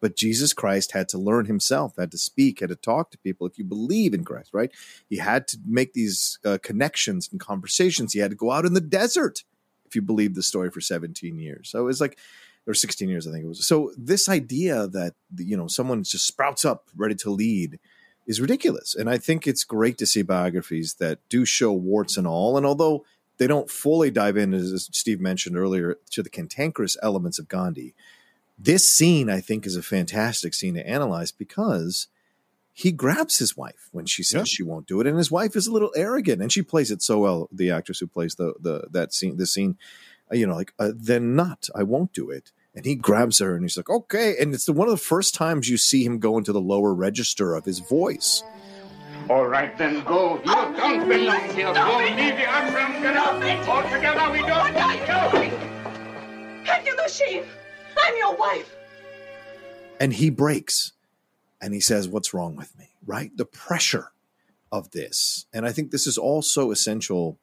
but Jesus Christ had to learn himself, had to speak, had to talk to people. If you believe in Christ, right? He had to make these connections and conversations. He had to go out in the desert, if you believe the story, for 17 years. So it's like, or 16 years, I think it was. So this idea that, you know, someone just sprouts up ready to lead is ridiculous. And I think it's great to see biographies that do show warts and all. And although they don't fully dive in, as Steve mentioned earlier, to the cantankerous elements of Gandhi, this scene, I think, is a fantastic scene to analyze, because he grabs his wife when she says she won't do it, and his wife is a little arrogant, and she plays it so well. The actress who plays the scene, you know, like then not, I won't do it. And he grabs her, and he's like, okay. And it's one of the first times you see him go into the lower register of his voice. All right, then go. You don't belong here. Go. Leave your arms around. Get out. All together, we don't. Go. Hand you the sheep. I'm your wife. And he breaks, and he says, what's wrong with me? Right? The pressure of this. And I think this is all so essential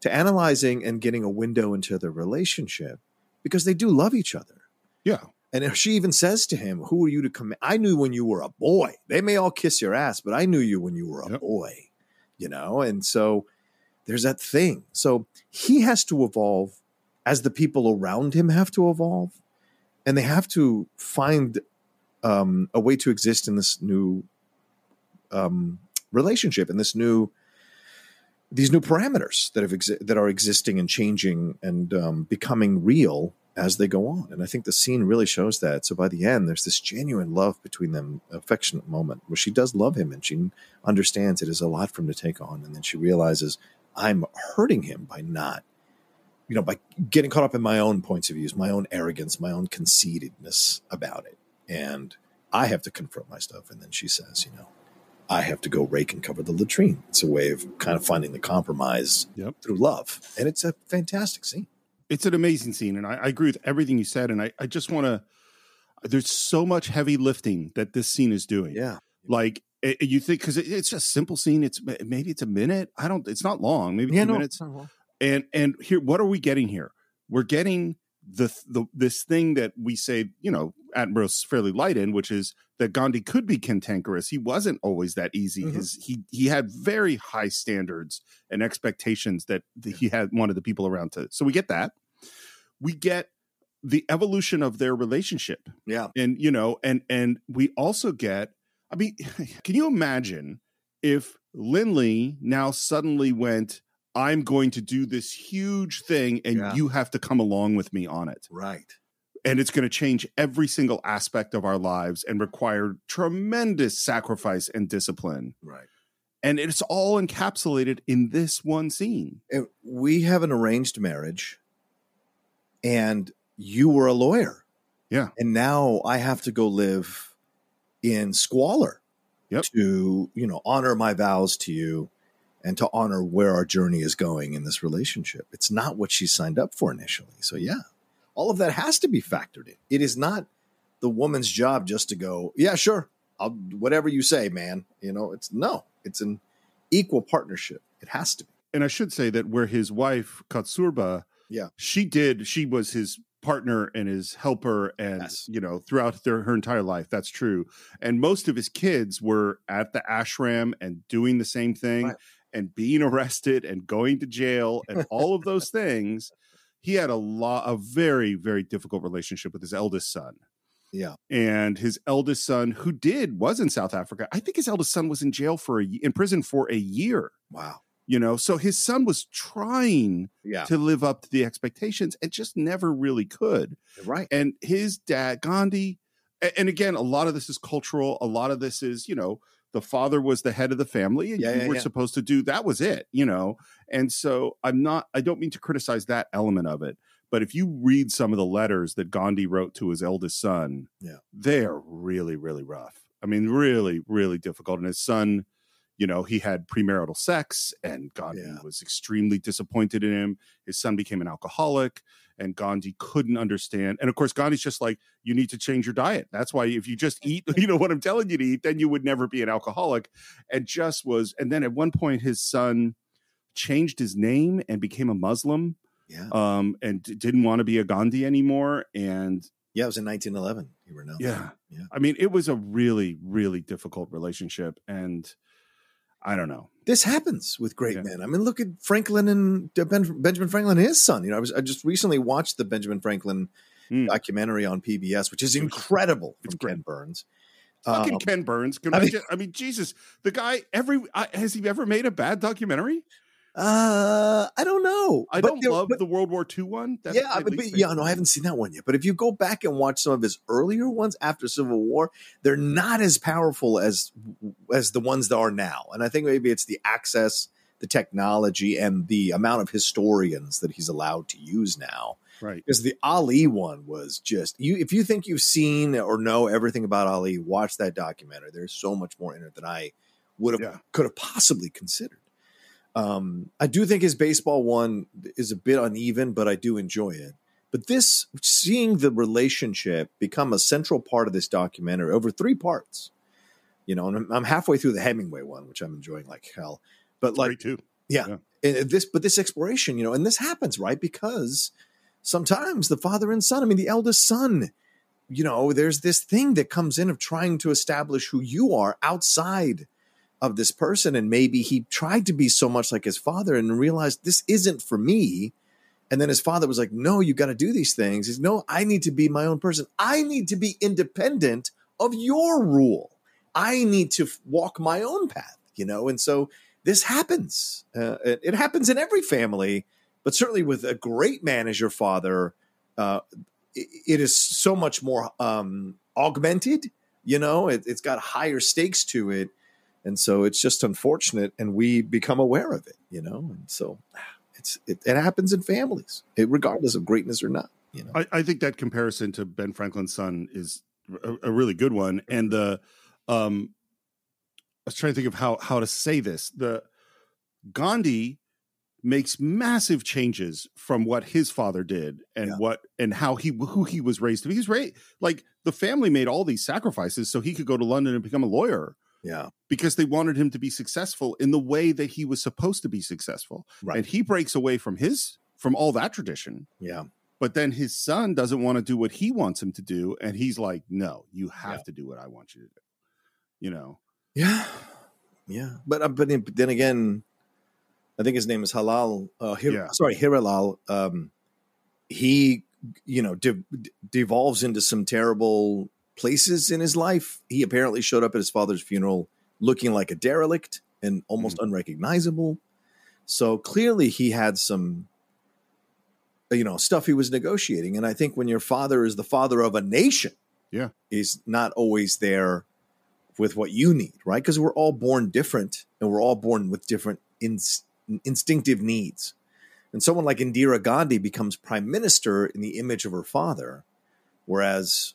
to analyzing and getting a window into their relationship, because they do love each other. Yeah. And if she even says to him, who are you to come? I knew when you were a boy. They may all kiss your ass, but I knew you when you were a boy, you know? And so there's that thing. So he has to evolve as the people around him have to evolve. And they have to find a way to exist in this new relationship, and these new parameters that are existing and changing and becoming real as they go on. And I think the scene really shows that. So by the end, there's this genuine love between them, affectionate moment where she does love him, and she understands it is a lot for him to take on. And then she realizes, I'm hurting him by not, you know, by getting caught up in my own points of views, my own arrogance, my own conceitedness about it. And I have to confront my stuff. And then she says, you know, I have to go rake and cover the latrine. It's a way of kind of finding the compromise through love. And it's a fantastic scene. It's an amazing scene. And I agree with everything you said. And I just want to, there's so much heavy lifting that this scene is doing. Yeah. Like you think, cause it's just a simple scene. It's maybe it's a minute. It's not long, maybe 2 minutes. And here, what are we getting here? We're getting this thing that we say, you know, Attenborough's fairly light in, which is that Gandhi could be cantankerous. He wasn't always that easy. Mm-hmm. He had very high standards and expectations that he had wanted the people around to. So we get that. We get the evolution of their relationship. Yeah. And, you know, and we also get, I mean, can you imagine if Lindley now suddenly went, I'm going to do this huge thing, and you have to come along with me on it. Right. And it's going to change every single aspect of our lives and require tremendous sacrifice and discipline. Right. And it's all encapsulated in this one scene. We have an arranged marriage, and you were a lawyer. Yeah. And now I have to go live in squalor to, you know, honor my vows to you. And to honor where our journey is going in this relationship. It's not what she signed up for initially. So yeah, all of that has to be factored in. It is not the woman's job just to go, yeah, sure, I'll whatever you say, man. You know, it's an equal partnership. It has to be. And I should say that where his wife, Katsurba, she was his partner and his helper, and you know, throughout her entire life. That's true. And most of his kids were at the ashram and doing the same thing. Right. And being arrested and going to jail and all of those things. He had a very, very difficult relationship with his eldest son. Yeah. And his eldest son, who was in South Africa. I think his eldest son was in jail in prison for a year. Wow. You know, so his son was trying to live up to the expectations and just never really could. Right. And his dad, Gandhi, and again, a lot of this is cultural. A lot of this is, you know, the father was the head of the family, and you were supposed to do that. Was it, you know? And so I don't mean to criticize that element of it, but if you read some of the letters that Gandhi wrote to his eldest son, they're really, really rough. I mean, really, really difficult. And his son, you know, he had premarital sex, and Gandhi was extremely disappointed in him. His son became an alcoholic, and Gandhi couldn't understand. And of course, Gandhi's just like, you need to change your diet. That's why if you just eat, you know, what I'm telling you to eat, then you would never be an alcoholic. And just was. And then at one point, his son changed his name and became a Muslim. And didn't want to be a Gandhi anymore. And it was in 1911. You were known. I mean, it was a really, really difficult relationship. And I don't know. This happens with great men. I mean, look at Franklin and Benjamin Franklin and his son. You know, I just recently watched the Benjamin Franklin documentary on PBS, which is incredible. It's from Ken Burns. Fucking Ken Burns. I mean, Jesus, the guy. Has he ever made a bad documentary? I don't know. I love the World War II one. No, I haven't seen that one yet. But if you go back and watch some of his earlier ones after Civil War, they're not as powerful as the ones that are now. And I think maybe it's the access, the technology, and the amount of historians that he's allowed to use now. Right. Because the Ali one was just, if you think you've seen or know everything about Ali, watch that documentary. There's so much more in it than I could have possibly considered. I do think his baseball one is a bit uneven, but I do enjoy it. But this, seeing the relationship become a central part of this documentary over three parts, you know, and I'm halfway through the Hemingway one, which I'm enjoying like hell, but like, this exploration, you know, and this happens, right? Because sometimes the father and son, I mean, the eldest son, you know, there's this thing that comes in of trying to establish who you are outside of this person, and maybe he tried to be so much like his father and realized this isn't for me. And then his father was like, no, you got to do these things. He's, no, I need to be my own person. I need to be independent of your rule. I need to walk my own path, you know? And so this happens. It happens in every family, but certainly with a great man as your father, it is so much more augmented, you know, it's got higher stakes to it. And so it's just unfortunate, and we become aware of it, you know. And so it happens in families, regardless of greatness or not. You know, I think that comparison to Ben Franklin's son is a really good one. And I was trying to think of how to say this. The Gandhi makes massive changes from what his father did and who he was raised to be. He's right, like the family made all these sacrifices so he could go to London and become a lawyer. Yeah, because they wanted him to be successful in the way that he was supposed to be successful. Right. And he breaks away from all that tradition. Yeah. But then his son doesn't want to do what he wants him to do. And he's like, no, you have to do what I want you to do. You know? Yeah. Yeah. But then again, I think his name is Hiralal. He, you know, devolves into some terrible places in his life. He apparently showed up at his father's funeral looking like a derelict and almost unrecognizable. So clearly he had some, you know, stuff he was negotiating. And I think when your father is the father of a nation, he's not always there with what you need, right? Because we're all born different, and we're all born with different instinctive needs. And someone like Indira Gandhi becomes prime minister in the image of her father, whereas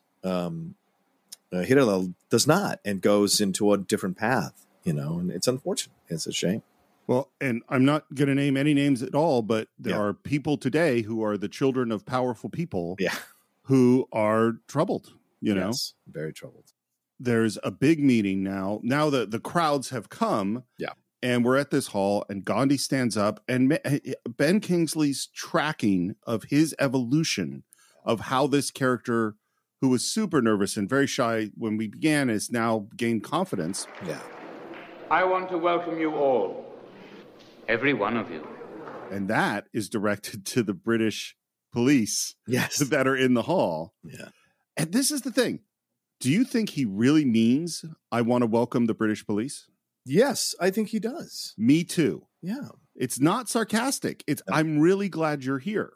Hiralal does not, and goes into a different path, you know, and it's unfortunate. It's a shame. Well, and I'm not going to name any names at all, but there are people today who are the children of powerful people who are troubled, you know, very troubled. There's a big meeting now. Now that the crowds have come and we're at this hall, and Gandhi stands up, and Ben Kingsley's tracking of his evolution of how this character, who was super nervous and very shy when we began, has now gained confidence. Yeah. I want to welcome you all, every one of you. And that is directed to the British police that are in the hall. Yeah. And this is the thing. Do you think he really means, I want to welcome the British police? Yes, I think he does. Me too. Yeah. It's not sarcastic. It's, I'm really glad you're here.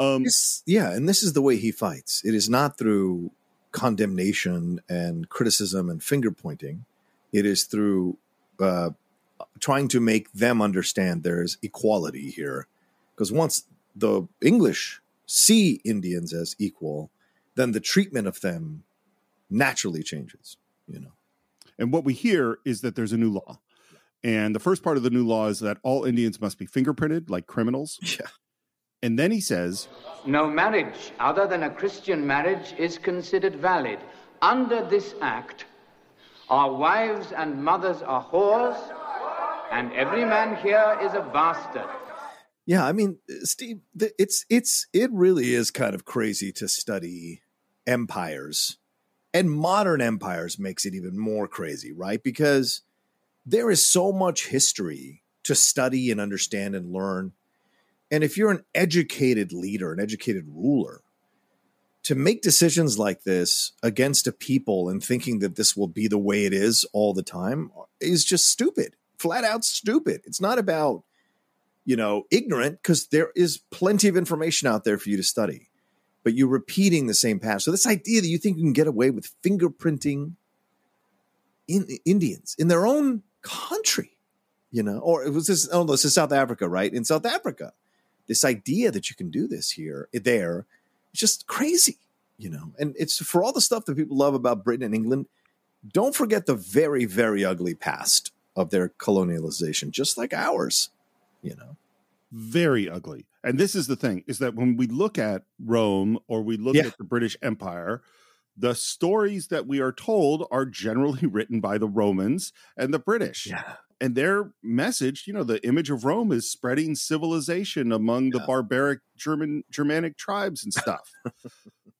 And this is the way he fights. It is not through condemnation and criticism and finger pointing. It is through trying to make them understand there is equality here. Because once the English see Indians as equal, then the treatment of them naturally changes, you know. And what we hear is that there's a new law. And the first part of the new law is that all Indians must be fingerprinted like criminals. Yeah. And then he says, no marriage other than a Christian marriage is considered valid. Under this act, our wives and mothers are whores, and every man here is a bastard. Yeah, I mean, Steve, it really is kind of crazy to study empires. And modern empires makes it even more crazy, right? Because there is so much history to study and understand and learn. And if you're an educated leader, an educated ruler, to make decisions like this against a people and thinking that this will be the way it is all the time is just stupid, flat out stupid. It's not about, you know, ignorant, because there is plenty of information out there for you to study, but you're repeating the same path. So this idea that you think you can get away with fingerprinting Indians in their own country, you know, or it was this, oh, this is South Africa, right? In South Africa, this idea that you can do this here, there, it's just crazy, you know, and it's for all the stuff that people love about Britain and England. Don't forget the very, very ugly past of their colonialization, just like ours, you know, very ugly. And this is the thing, is that when we look at Rome or we look at the British Empire, the stories that we are told are generally written by the Romans and the British. Yeah. And their message, you know, the image of Rome is spreading civilization among the barbaric Germanic tribes and stuff.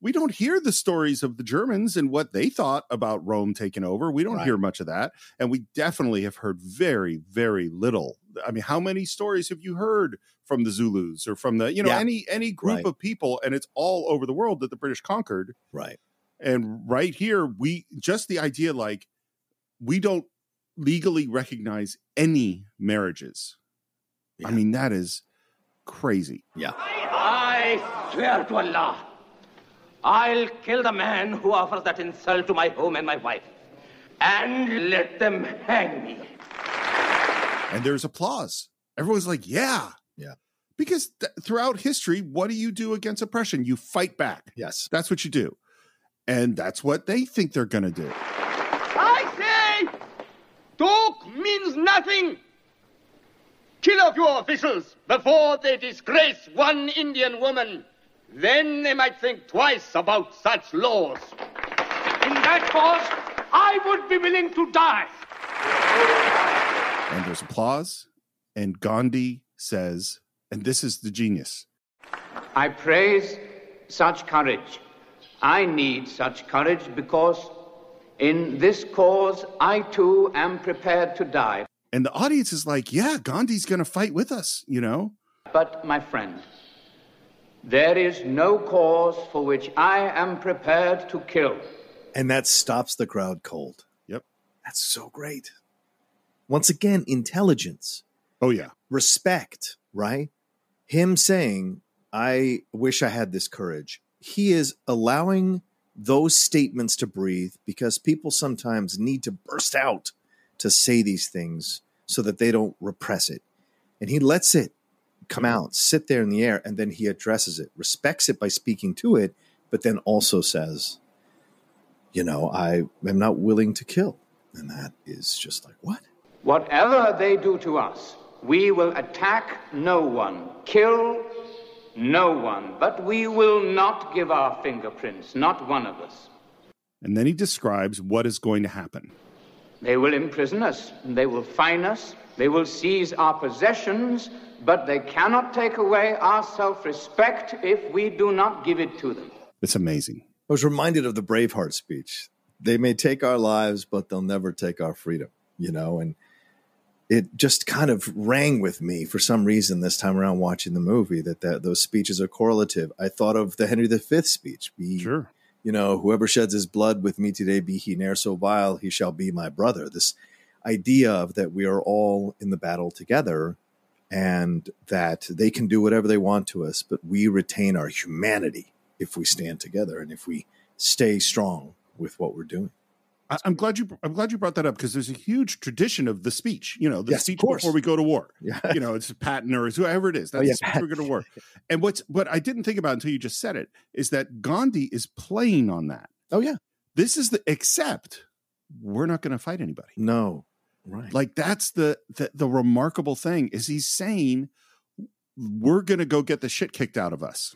We don't hear the stories of the Germans and what they thought about Rome taking over. We don't hear much of that. And we definitely have heard very, very little. I mean, how many stories have you heard from the Zulus or from the, you know, any group of people? And it's all over the world that the British conquered. Right. And right here, we just the idea, like, we don't legally recognize any marriages. Yeah. I mean, that is crazy. Yeah. I swear to Allah, I'll kill the man who offers that insult to my home and my wife, and let them hang me. And there's applause. Everyone's like, yeah. Yeah. Because throughout history, what do you do against oppression? You fight back. Yes. That's what you do. And that's what they think they're going to do. I say, talk means nothing. Kill off your officials before they disgrace one Indian woman. Then they might think twice about such laws. In that cause, I would be willing to die. And there's applause. And Gandhi says, and this is the genius, I praise such courage. I need such courage because in this cause, I too am prepared to die. And the audience is like, yeah, Gandhi's going to fight with us, you know. But my friend, there is no cause for which I am prepared to kill. And that stops the crowd cold. Yep. That's so great. Once again, intelligence. Oh, yeah. Respect, right? Him saying, I wish I had this courage. He is allowing those statements to breathe because people sometimes need to burst out to say these things so that they don't repress it. And he lets it come out, sit there in the air, and then he addresses it, respects it by speaking to it, but then also says, you know, I am not willing to kill. And that is just like, what? Whatever they do to us, we will attack no one, kill no one, but we will not give our fingerprints, not one of us. And then he describes what is going to happen. They will imprison us, they will fine us, they will seize our possessions, but they cannot take away our self-respect if we do not give it to them. It's amazing. I was reminded of the Braveheart speech. They may take our lives, but they'll never take our freedom, you know, and it just kind of rang with me for some reason this time around watching the movie that those speeches are correlative. I thought of the Henry V speech. Sure. You know, whoever sheds his blood with me today, be he ne'er so vile, he shall be my brother. This idea of that we are all in the battle together and that they can do whatever they want to us, but we retain our humanity if we stand together and if we stay strong with what we're doing. I'm glad you brought that up, because there's a huge tradition of the speech, you know, the speech before we go to war. Yeah. You know, it's Patton or whoever it is. That's the speech before we go to war. And what I didn't think about until you just said it is that Gandhi is playing on that. Oh yeah. This is except we're not going to fight anybody. No. Right. Like that's the remarkable thing is he's saying we're going to go get the shit kicked out of us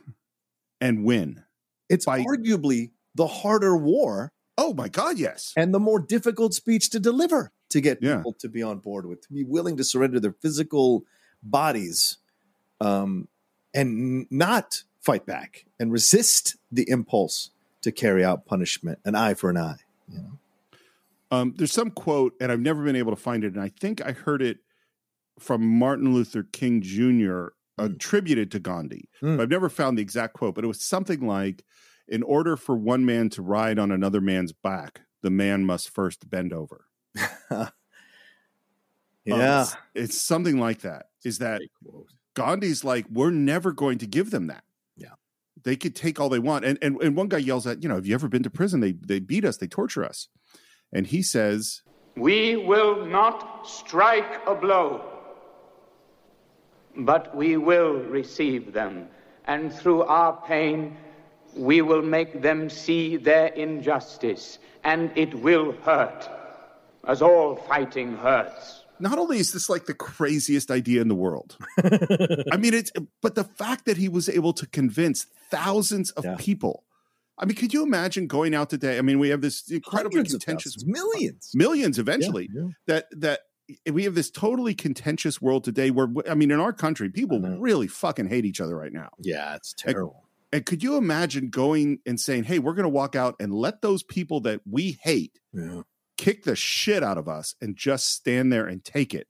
and win. It's arguably the harder war. Oh my God, yes. And the more difficult speech to deliver to get people to be on board with, to be willing to surrender their physical bodies and not fight back and resist the impulse to carry out punishment, an eye for an eye. You know? There's some quote, and I've never been able to find it, and I think I heard it from Martin Luther King Jr. Attributed to Gandhi. But I've never found the exact quote, but it was something like, in order for one man to ride on another man's back, the man must first bend over. It's something like that. Is that Gandhi's like, we're never going to give them that. Yeah. They could take all they want. And one guy yells at, you know, have you ever been to prison? They beat us. They torture us. And he says, we will not strike a blow, but we will receive them. And through our pain, we will make them see their injustice, and it will hurt, as all fighting hurts. Not only is this like the craziest idea in the world, I mean, but the fact that he was able to convince thousands of people. I mean, could you imagine going out today? I mean, we have this incredibly millions eventually that we have this totally contentious world today where, I mean, in our country, people really fucking hate each other right now. Yeah, it's terrible. And could you imagine going and saying, hey, we're going to walk out and let those people that we hate kick the shit out of us and just stand there and take it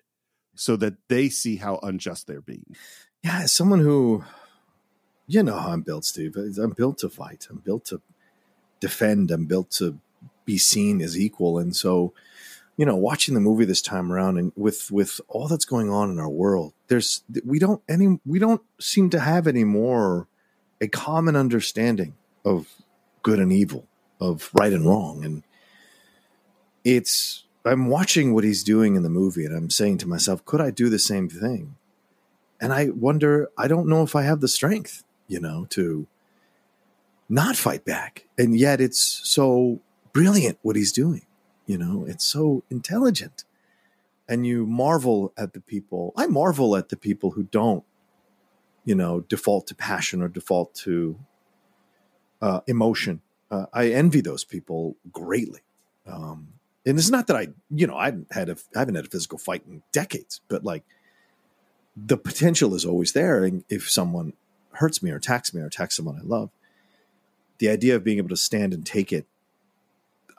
so that they see how unjust they're being? Yeah, as someone who, you know how I'm built, Steve. I'm built to fight. I'm built to defend. I'm built to be seen as equal. And so, you know, watching the movie this time around and with all that's going on in our world, we don't seem to have any more a common understanding of good and evil, of right and wrong. And I'm watching what he's doing in the movie and I'm saying to myself, could I do the same thing? And I wonder, I don't know if I have the strength, you know, to not fight back. And yet it's so brilliant what he's doing, you know, it's so intelligent. And you marvel at the people. I marvel at the people who don't, you know, default to passion or default to emotion. I envy those people greatly. And it's not that I haven't had a physical fight in decades, but like the potential is always there. And if someone hurts me or attacks someone I love, the idea of being able to stand and take it,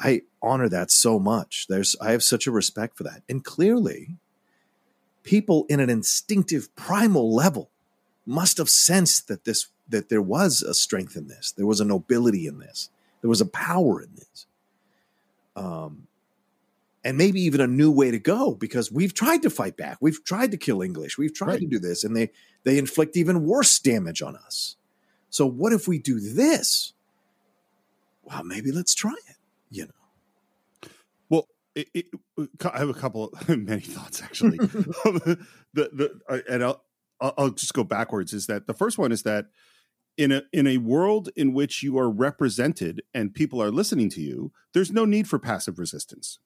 I honor that so much. I have such a respect for that. And clearly people in an instinctive primal level must have sensed that there was a strength in this. There was a nobility in this. There was a power in this. And maybe even a new way to go, because we've tried to fight back. We've tried to kill English. We've tried to do this. And they inflict even worse damage on us. So what if we do this? Well, maybe let's try it, you know? Well, I have a couple, many thoughts actually. I'll just go backwards. Is that the first one is that in a world in which you are represented and people are listening to you, there's no need for passive resistance,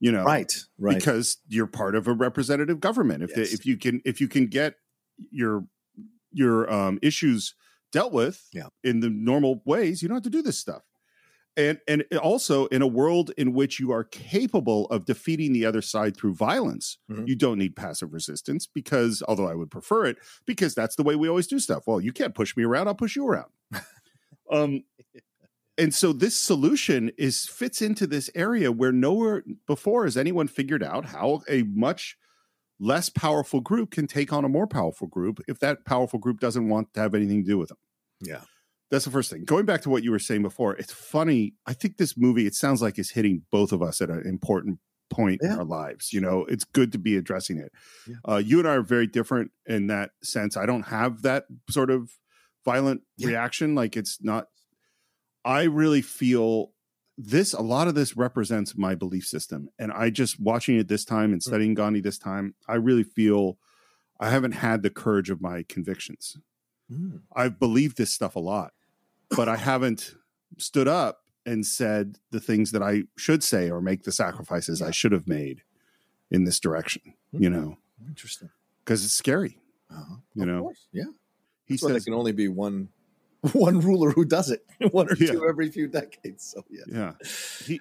you know, right. Because you're part of a representative government. If you can get your issues dealt with in the normal ways, you don't have to do this stuff. And also in a world in which you are capable of defeating the other side through violence, you don't need passive resistance because, although I would prefer it, because that's the way we always do stuff. Well, you can't push me around. I'll push you around. And so this solution fits into this area where nowhere before has anyone figured out how a much less powerful group can take on a more powerful group if that powerful group doesn't want to have anything to do with them. Yeah. That's the first thing. Going back to what you were saying before, it's funny. I think this movie, it sounds like it's hitting both of us at an important point in our lives. You know, it's good to be addressing it. Yeah. You and I are very different in that sense. I don't have that sort of violent reaction. Like it's not, I really feel a lot of this represents my belief system. And I just watching it this time and studying Gandhi this time, I really feel I haven't had the courage of my convictions. Mm. I've believed this stuff a lot, but I haven't stood up and said the things that I should say or make the sacrifices I should have made in this direction, you know? Interesting. Because it's scary, you know? Of course. Yeah. He says there can only be one ruler who does it, one or two every few decades. So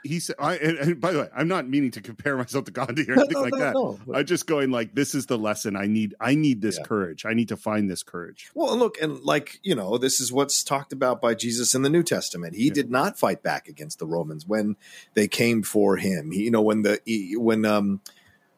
he said, and by the way, I'm not meaning to compare myself to Gandhi or anything like that. No, but I'm just going like, this is the lesson I need. I need this courage. I need to find this courage. Well, look, and like, you know, this is what's talked about by Jesus in the New Testament. He did not fight back against the Romans when they came for him. He, you know, when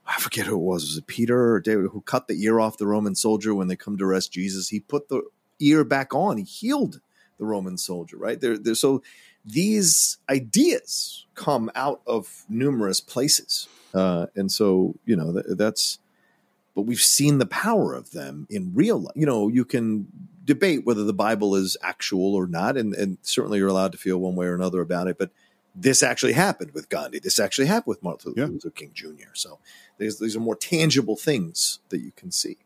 I forget who it was it Peter or David who cut the ear off the Roman soldier when they come to arrest Jesus? He put the ear back on. He healed the Roman soldier, right? So these ideas come out of numerous places. And so, you know, but we've seen the power of them in real life. You know, you can debate whether the Bible is actual or not. And certainly you're allowed to feel one way or another about it, but this actually happened with Gandhi. This actually happened with Martin Luther King Jr. So these are more tangible things that you can see.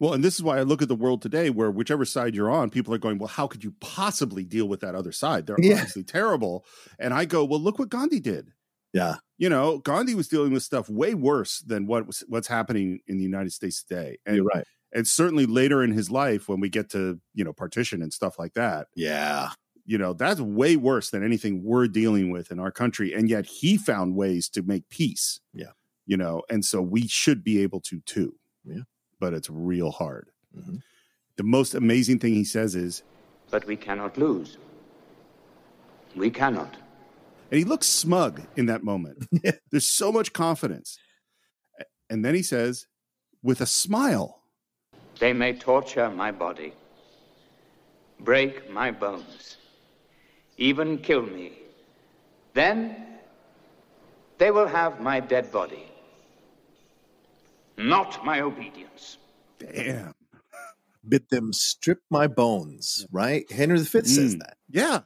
Well, and this is why I look at the world today where whichever side you're on, people are going, well, how could you possibly deal with that other side? They're obviously terrible. And I go, well, look what Gandhi did. Yeah. You know, Gandhi was dealing with stuff way worse than what's happening in the United States today. And, you're right. And certainly later in his life when we get to, you know, partition and stuff like that. Yeah. You know, that's way worse than anything we're dealing with in our country. And yet he found ways to make peace. Yeah. You know, and so we should be able to, too. Yeah. But it's real hard. Mm-hmm. The most amazing thing he says is, but we cannot lose. We cannot. And he looks smug in that moment. There's so much confidence. And then he says, with a smile, they may torture my body, break my bones, even kill me. Then they will have my dead body. Not my obedience. Damn. Bid them strip my bones, right? Henry V says that. Yeah.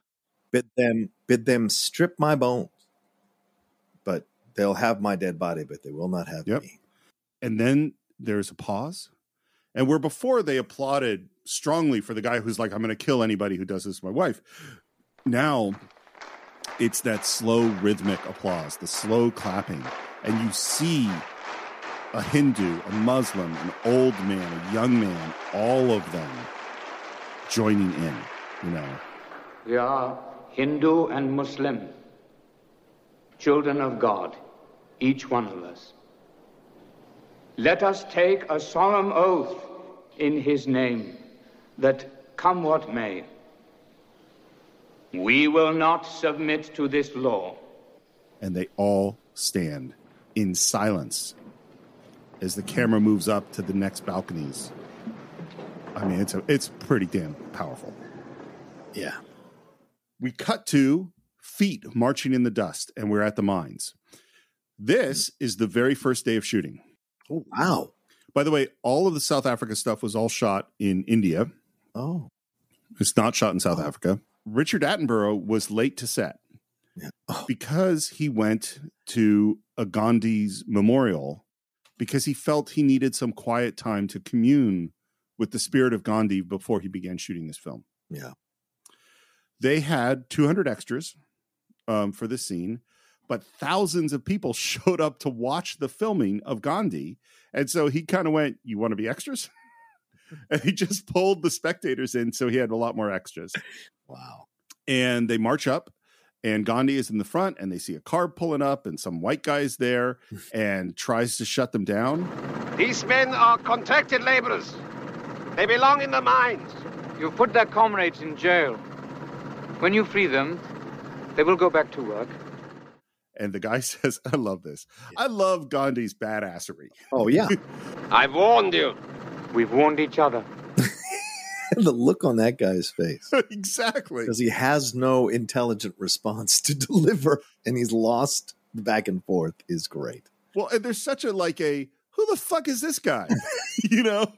Bid them strip my bones. But they'll have my dead body, but they will not have me. And then there's a pause. And where before they applauded strongly for the guy who's like, I'm going to kill anybody who does this to my wife. Now it's that slow rhythmic applause, the slow clapping. And you see a Hindu, a Muslim, an old man, a young man, all of them joining in, you know. We are Hindu and Muslim, children of God, each one of us. Let us take a solemn oath in his name that come what may, we will not submit to this law. And they all stand in silence as the camera moves up to the next balconies. I mean, it's pretty damn powerful. Yeah. We cut to feet marching in the dust, and we're at the mines. This is the very first day of shooting. Oh, wow. By the way, all of the South Africa stuff was all shot in India. Oh. It's not shot in South Africa. Richard Attenborough was late to set because he went to a Gandhi's memorial because he felt he needed some quiet time to commune with the spirit of Gandhi before he began shooting this film. Yeah. They had 200 extras for this scene, but thousands of people showed up to watch the filming of Gandhi. And so he kind of went, you want to be extras? And he just pulled the spectators in. So he had a lot more extras. Wow. And they march up. And Gandhi is in the front, and they see a car pulling up, and some white guy's there, and tries to shut them down. These men are contracted laborers. They belong in the mines. You've put their comrades in jail. When you free them, they will go back to work. And the guy says, I love this. I love Gandhi's badassery. Oh, yeah. I've warned you. We've warned each other. The look on that guy's face. Exactly. Because he has no intelligent response to deliver, and he's lost back and forth is great. Well, and there's such a, like a, who the fuck is this guy? You know?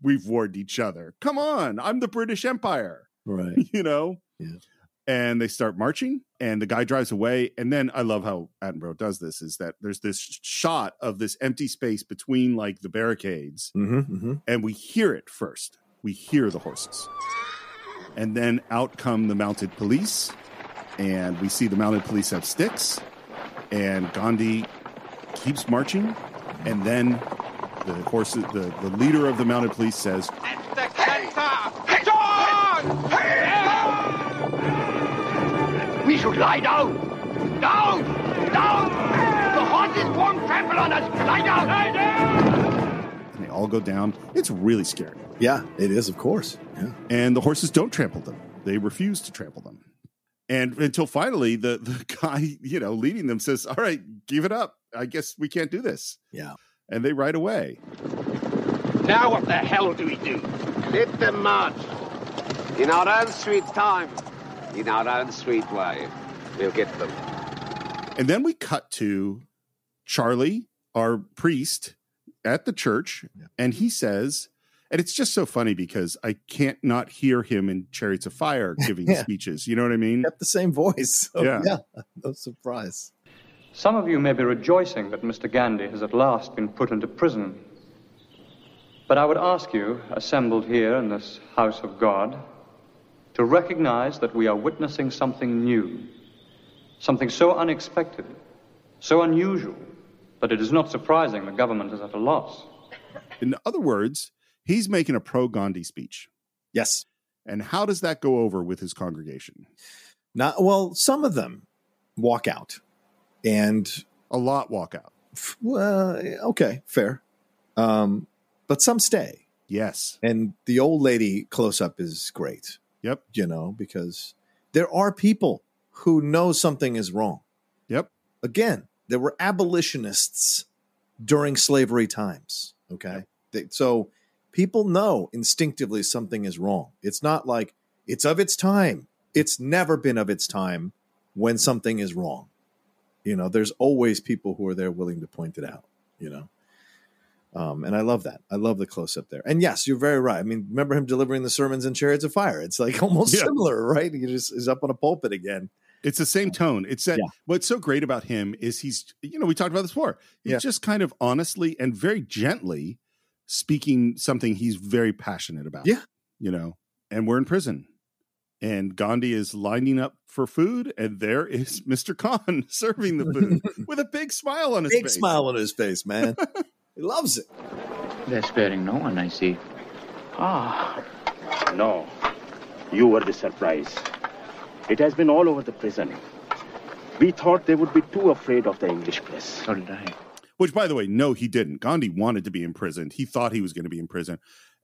We've warned each other. Come on. I'm the British Empire. Right. You know? Yeah. and they start marching, and the guy drives away. And then I love how Attenborough does this, is that there's this shot of this empty space between like the barricades, and we hear it first. We hear the horses. And then out come the mounted police, and we see the mounted police have sticks, and Gandhi keeps marching, and then the horses, the leader of the mounted police says, "We should lie down! Down! Down! The horses won't trample on us! Lie down! Lie down!" And they all go down. It's really scary. Yeah, it is, of course. Yeah. And the horses don't trample them. They refuse to trample them. And until finally, the guy, you know, leading them says, "All right, give it up. I guess we can't do this." Yeah. And they ride away. "Now what the hell do we do?" "Let them march. In our own sweet time. In our own sweet way. We'll get them." And then we cut to Charlie, our priest, at the church. Yeah. And he says... And it's just so funny because I can't not hear him in Chariots of Fire giving speeches. You know what I mean? Kept the same voice. So yeah, no surprise. "Some of you may be rejoicing that Mr. Gandhi has at last been put into prison. But I would ask you, assembled here in this house of God, to recognize that we are witnessing something new, something so unexpected, so unusual, that it is not surprising the government is at a loss." In other words, he's making a pro-Gandhi speech. Yes. And how does that go over with his congregation? Well, some of them walk out. And a lot walk out. Well, okay, fair. But some stay. Yes. And the old lady close-up is great. Yep. You know, because there are people who know something is wrong. Yep. Again, there were abolitionists during slavery times, okay? Yep. So... people know instinctively something is wrong. It's not like it's of its time. It's never been of its time when something is wrong. You know, there's always people who are there willing to point it out, you know. And I love that. I love the close-up there. And yes, you're very right. I mean, remember him delivering the sermons in Chariots of Fire. It's like almost similar, right? He just is up on a pulpit again. It's the same tone. It's that what's so great about him is he's, you know, we talked about this before. He's just kind of honestly and very gently speaking something he's very passionate about. Yeah. You know, and we're in prison. And Gandhi is lining up for food, and there is Mr. Khan serving the food with a big smile on his face. Big smile on his face, man. He loves it. "They're sparing no one, I see. Ah. No, you were the surprise. It has been all over the prison. We thought they would be too afraid of the English press." "So did I." Which, by the way, no, he didn't. Gandhi wanted to be imprisoned. He thought he was going to be in prison.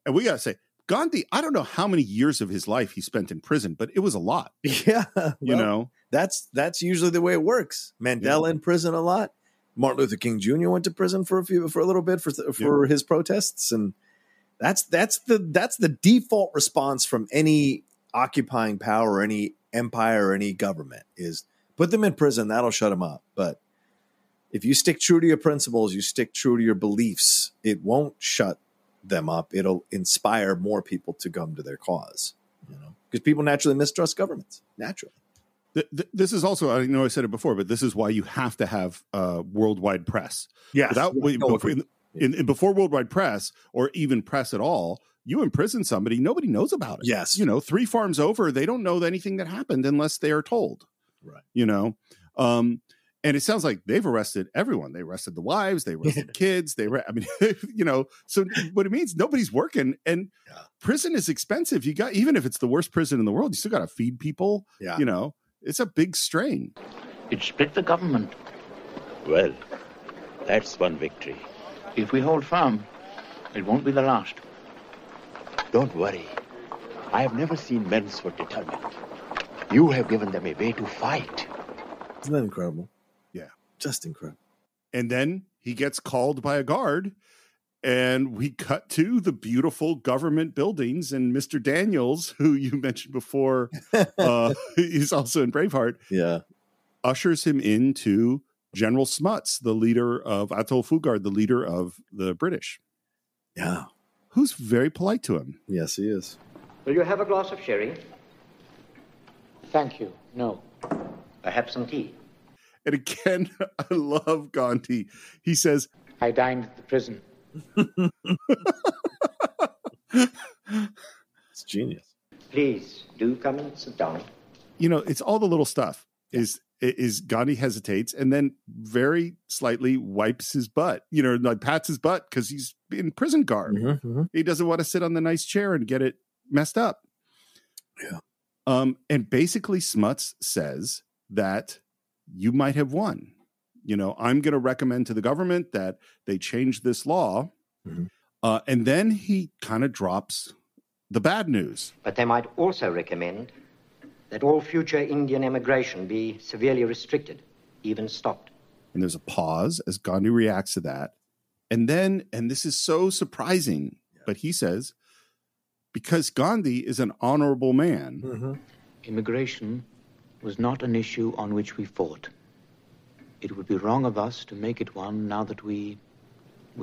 And we got to say, Gandhi, I don't know how many years of his life he spent in prison, but it was a lot. Yeah. Well, you know, that's usually the way it works. Mandela in prison a lot. Martin Luther King Jr. went to prison for a little bit for his protests. And that's the default response from any occupying power, any empire, or any government is put them in prison. That'll shut them up. But if you stick true to your principles, you stick true to your beliefs, it won't shut them up. It'll inspire more people to come to their cause, you know, because people naturally mistrust governments, naturally. This is also, I know I said it before, but this is why you have to have worldwide press. Yes. Before worldwide press or even press at all, you imprison somebody, nobody knows about it. Yes. You know, three farms over, they don't know anything that happened unless they are told. Right. You know? And it sounds like they've arrested everyone. They arrested the wives. They arrested kids. You know, so what it means, nobody's working. And prison is expensive. You got, even if it's the worst prison in the world, you still got to feed people. Yeah. You know, it's a big strain. "It split the government." "Well, that's one victory." "If we hold firm, it won't be the last." "Don't worry. I have never seen men so determined. You have given them a way to fight." Isn't that incredible? Just incredible. And then he gets called by a guard, and we cut to the beautiful government buildings and Mr. Daniels, who you mentioned before, he's also in Braveheart, ushers him into General Smuts, the leader of Athol Fugard, the leader of the British. Yeah. Who's very polite to him. Yes, he is. "Will you have a glass of sherry?" Thank you. No. I have some tea. And again, I love Gandhi. He says, I dined at the prison. It's genius. Please do come and sit down. You know, it's all the little stuff. Is Gandhi hesitates and then very slightly wipes his butt, you know, like pats his butt because he's in prison garb. Mm-hmm, mm-hmm. He doesn't want to sit on the nice chair and get it messed up. Yeah. And basically Smuts says that you might have won. You know, I'm going to recommend to the government that they change this law. Mm-hmm. And then he kind of drops the bad news. But they might also recommend that all future Indian emigration be severely restricted, even stopped. And there's a pause as Gandhi reacts to that. And then, and this is so surprising, but he says, because Gandhi is an honorable man. Mm-hmm. Immigration was not an issue on which we fought. It would be wrong of us to make it one now that we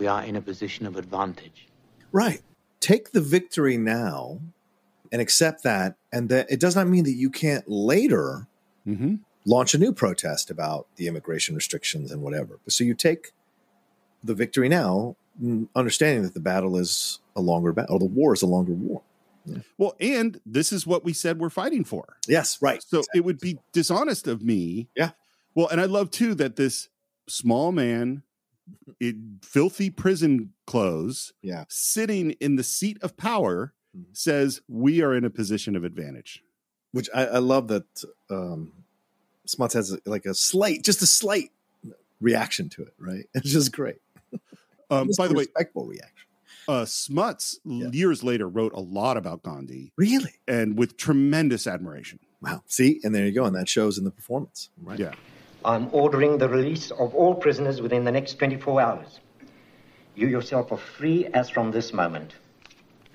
are in a position of advantage. Right. Take the victory now and accept that. And that it does not mean that you can't later mm-hmm. launch a new protest about the immigration restrictions and whatever. So you take the victory now, understanding that the battle is a longer battle, or the war is a longer war. Yeah. Well, and this is what we said we're fighting for. Yes, right. So exactly. It would be dishonest of me. Yeah. Well, and I love, too, that this small man in filthy prison clothes, yeah, sitting in the seat of power, says we are in a position of advantage, which I love that Smuts has like a slight reaction to it. Right. It's just great. By the way, respectful reaction. Smuts years later wrote a lot about Gandhi. Really? And with tremendous admiration. Wow. See, and there you go. And that shows in the performance. Right. Yeah. I'm ordering the release of all prisoners within the next 24 hours. You yourself are free as from this moment.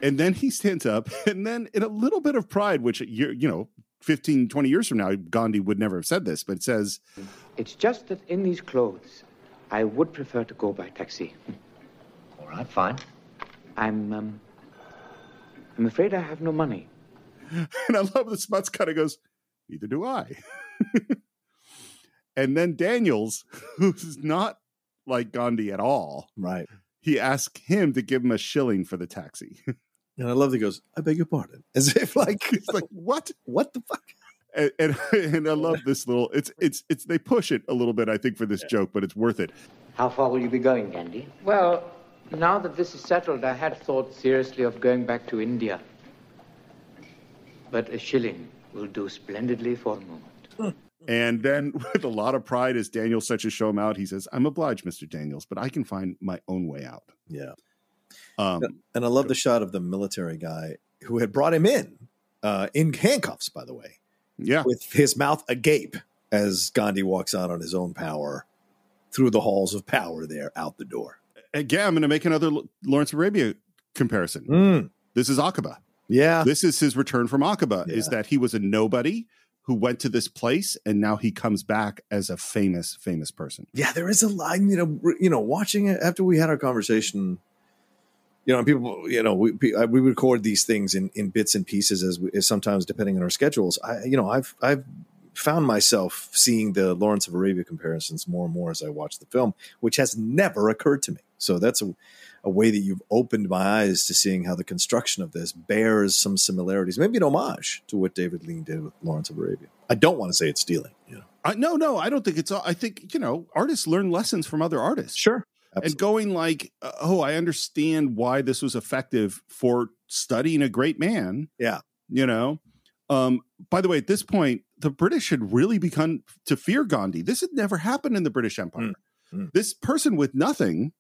And then he stands up, and then in a little bit of pride, which, you know, 15, 20 years from now, Gandhi would never have said this, but it says, it's just that in these clothes, I would prefer to go by taxi. All right, fine. I'm afraid I have no money. And I love that Smuts kind of goes, neither do I. And then Daniels, who's not like Gandhi at all. Right. He asked him to give him a shilling for the taxi. And I love that he goes, I beg your pardon. As if like, he's like, what? What the fuck? And I love this little, it's they push it a little bit, I think, for this joke, but it's worth it. How far will you be going, Gandhi? Well, now that this is settled, I had thought seriously of going back to India. But a shilling will do splendidly for the moment. And then with a lot of pride, as Daniels such as show him out, he says, I'm obliged, Mr. Daniels, but I can find my own way out. Yeah. And I love the shot of the military guy who had brought him in handcuffs, by the way. Yeah. With his mouth agape as Gandhi walks out on his own power through the halls of power there out the door. Again, I'm going to make another Lawrence of Arabia comparison. Mm. This is Aqaba. Yeah. This is his return from Aqaba, is that he was a nobody who went to this place, and now he comes back as a famous, famous person. Yeah, there is a line, you know, watching it after we had our conversation, you know, and people, you know, we record these things in bits and pieces as sometimes depending on our schedules. I've found myself seeing the Lawrence of Arabia comparisons more and more as I watch the film, which has never occurred to me. So that's a way that you've opened my eyes to seeing how the construction of this bears some similarities, maybe an homage to what David Lean did with Lawrence of Arabia. I don't want to say it's stealing. You know? No, I don't think it's. I think, you know, artists learn lessons from other artists. Sure. Absolutely. And going like, oh, I understand why this was effective for studying a great man. Yeah. You know, by the way, at this point, the British had really begun to fear Gandhi. This had never happened in the British Empire. Mm. This person with nothing,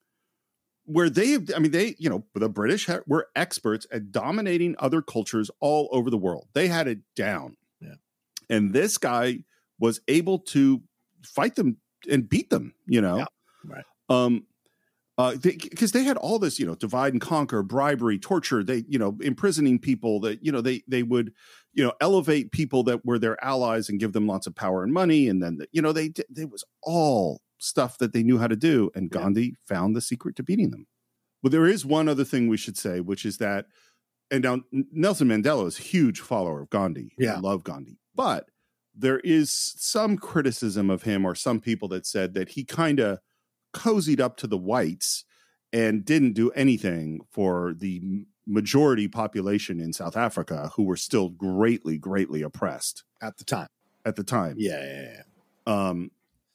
where the British were experts at dominating other cultures all over the world. They had it down. Yeah. And this guy was able to fight them and beat them, you know? Yeah. Right. Because they had all this, you know, divide and conquer, bribery, torture, they, you know, imprisoning people that, you know, they would, you know, elevate people that were their allies and give them lots of power and money. And then, you know, they was all stuff that they knew how to do, and Gandhi found the secret to beating them. Well, there is one other thing we should say, which is that, and now Nelson Mandela is a huge follower of Gandhi. Yeah. I love Gandhi. But there is some criticism of him, or some people that said that he kind of cozied up to the whites and didn't do anything for the majority population in South Africa, who were still greatly, greatly oppressed at the time. Yeah.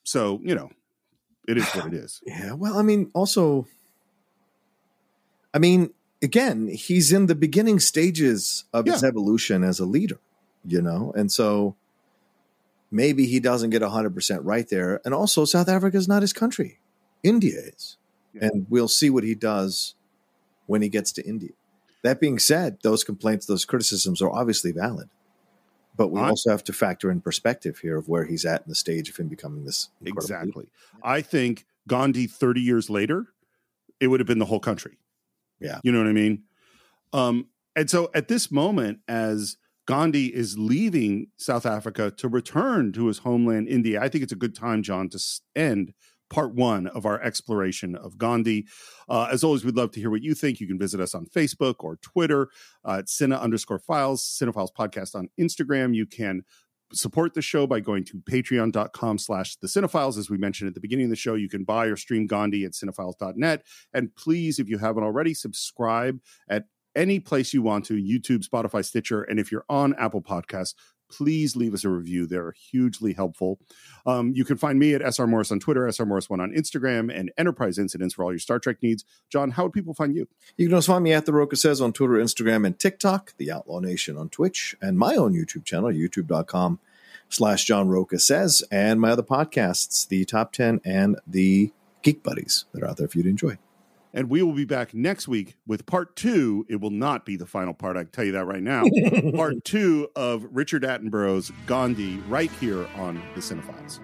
So, you know, it is what it is. Yeah. Well, I mean, also, I mean, again, he's in the beginning stages of his evolution as a leader, you know, and so maybe he doesn't get 100% right there. And also, South Africa is not his country. India is. Yeah. And we'll see what he does when he gets to India. That being said, those complaints, those criticisms are obviously valid. But we also have to factor in perspective here of where he's at in the stage of him becoming this. Exactly. Leader. I think Gandhi 30 years later, it would have been the whole country. Yeah. You know what I mean? And so at this moment, as Gandhi is leaving South Africa to return to his homeland, India, I think it's a good time, John, to end part 1 of our exploration of Gandhi. As always, we'd love to hear what you think. You can visit us on Facebook or Twitter at Cine_Files, Cine-Files Podcast on Instagram. You can support the show by going to patreon.com/thecinefiles. As we mentioned at the beginning of the show, you can buy or stream Gandhi at cinefiles.net. And please, if you haven't already, subscribe at any place you want to, YouTube, Spotify, Stitcher. And if you're on Apple Podcasts, please leave us a review. They're hugely helpful. You can find me at SR Morris on Twitter, SR Morris1 on Instagram, and Enterprise Incidents for all your Star Trek needs. John, how would people find you? You can also find me at The Roca Says on Twitter, Instagram, and TikTok, The Outlaw Nation on Twitch, and my own YouTube channel, youtube.com/JohnRocaSays, and my other podcasts, The Top 10 and The Geek Buddies, that are out there for you to enjoy. And we will be back next week with part 2. It will not be the final part. I can tell you that right now. part 2 of Richard Attenborough's Gandhi right here on The Cine-Files.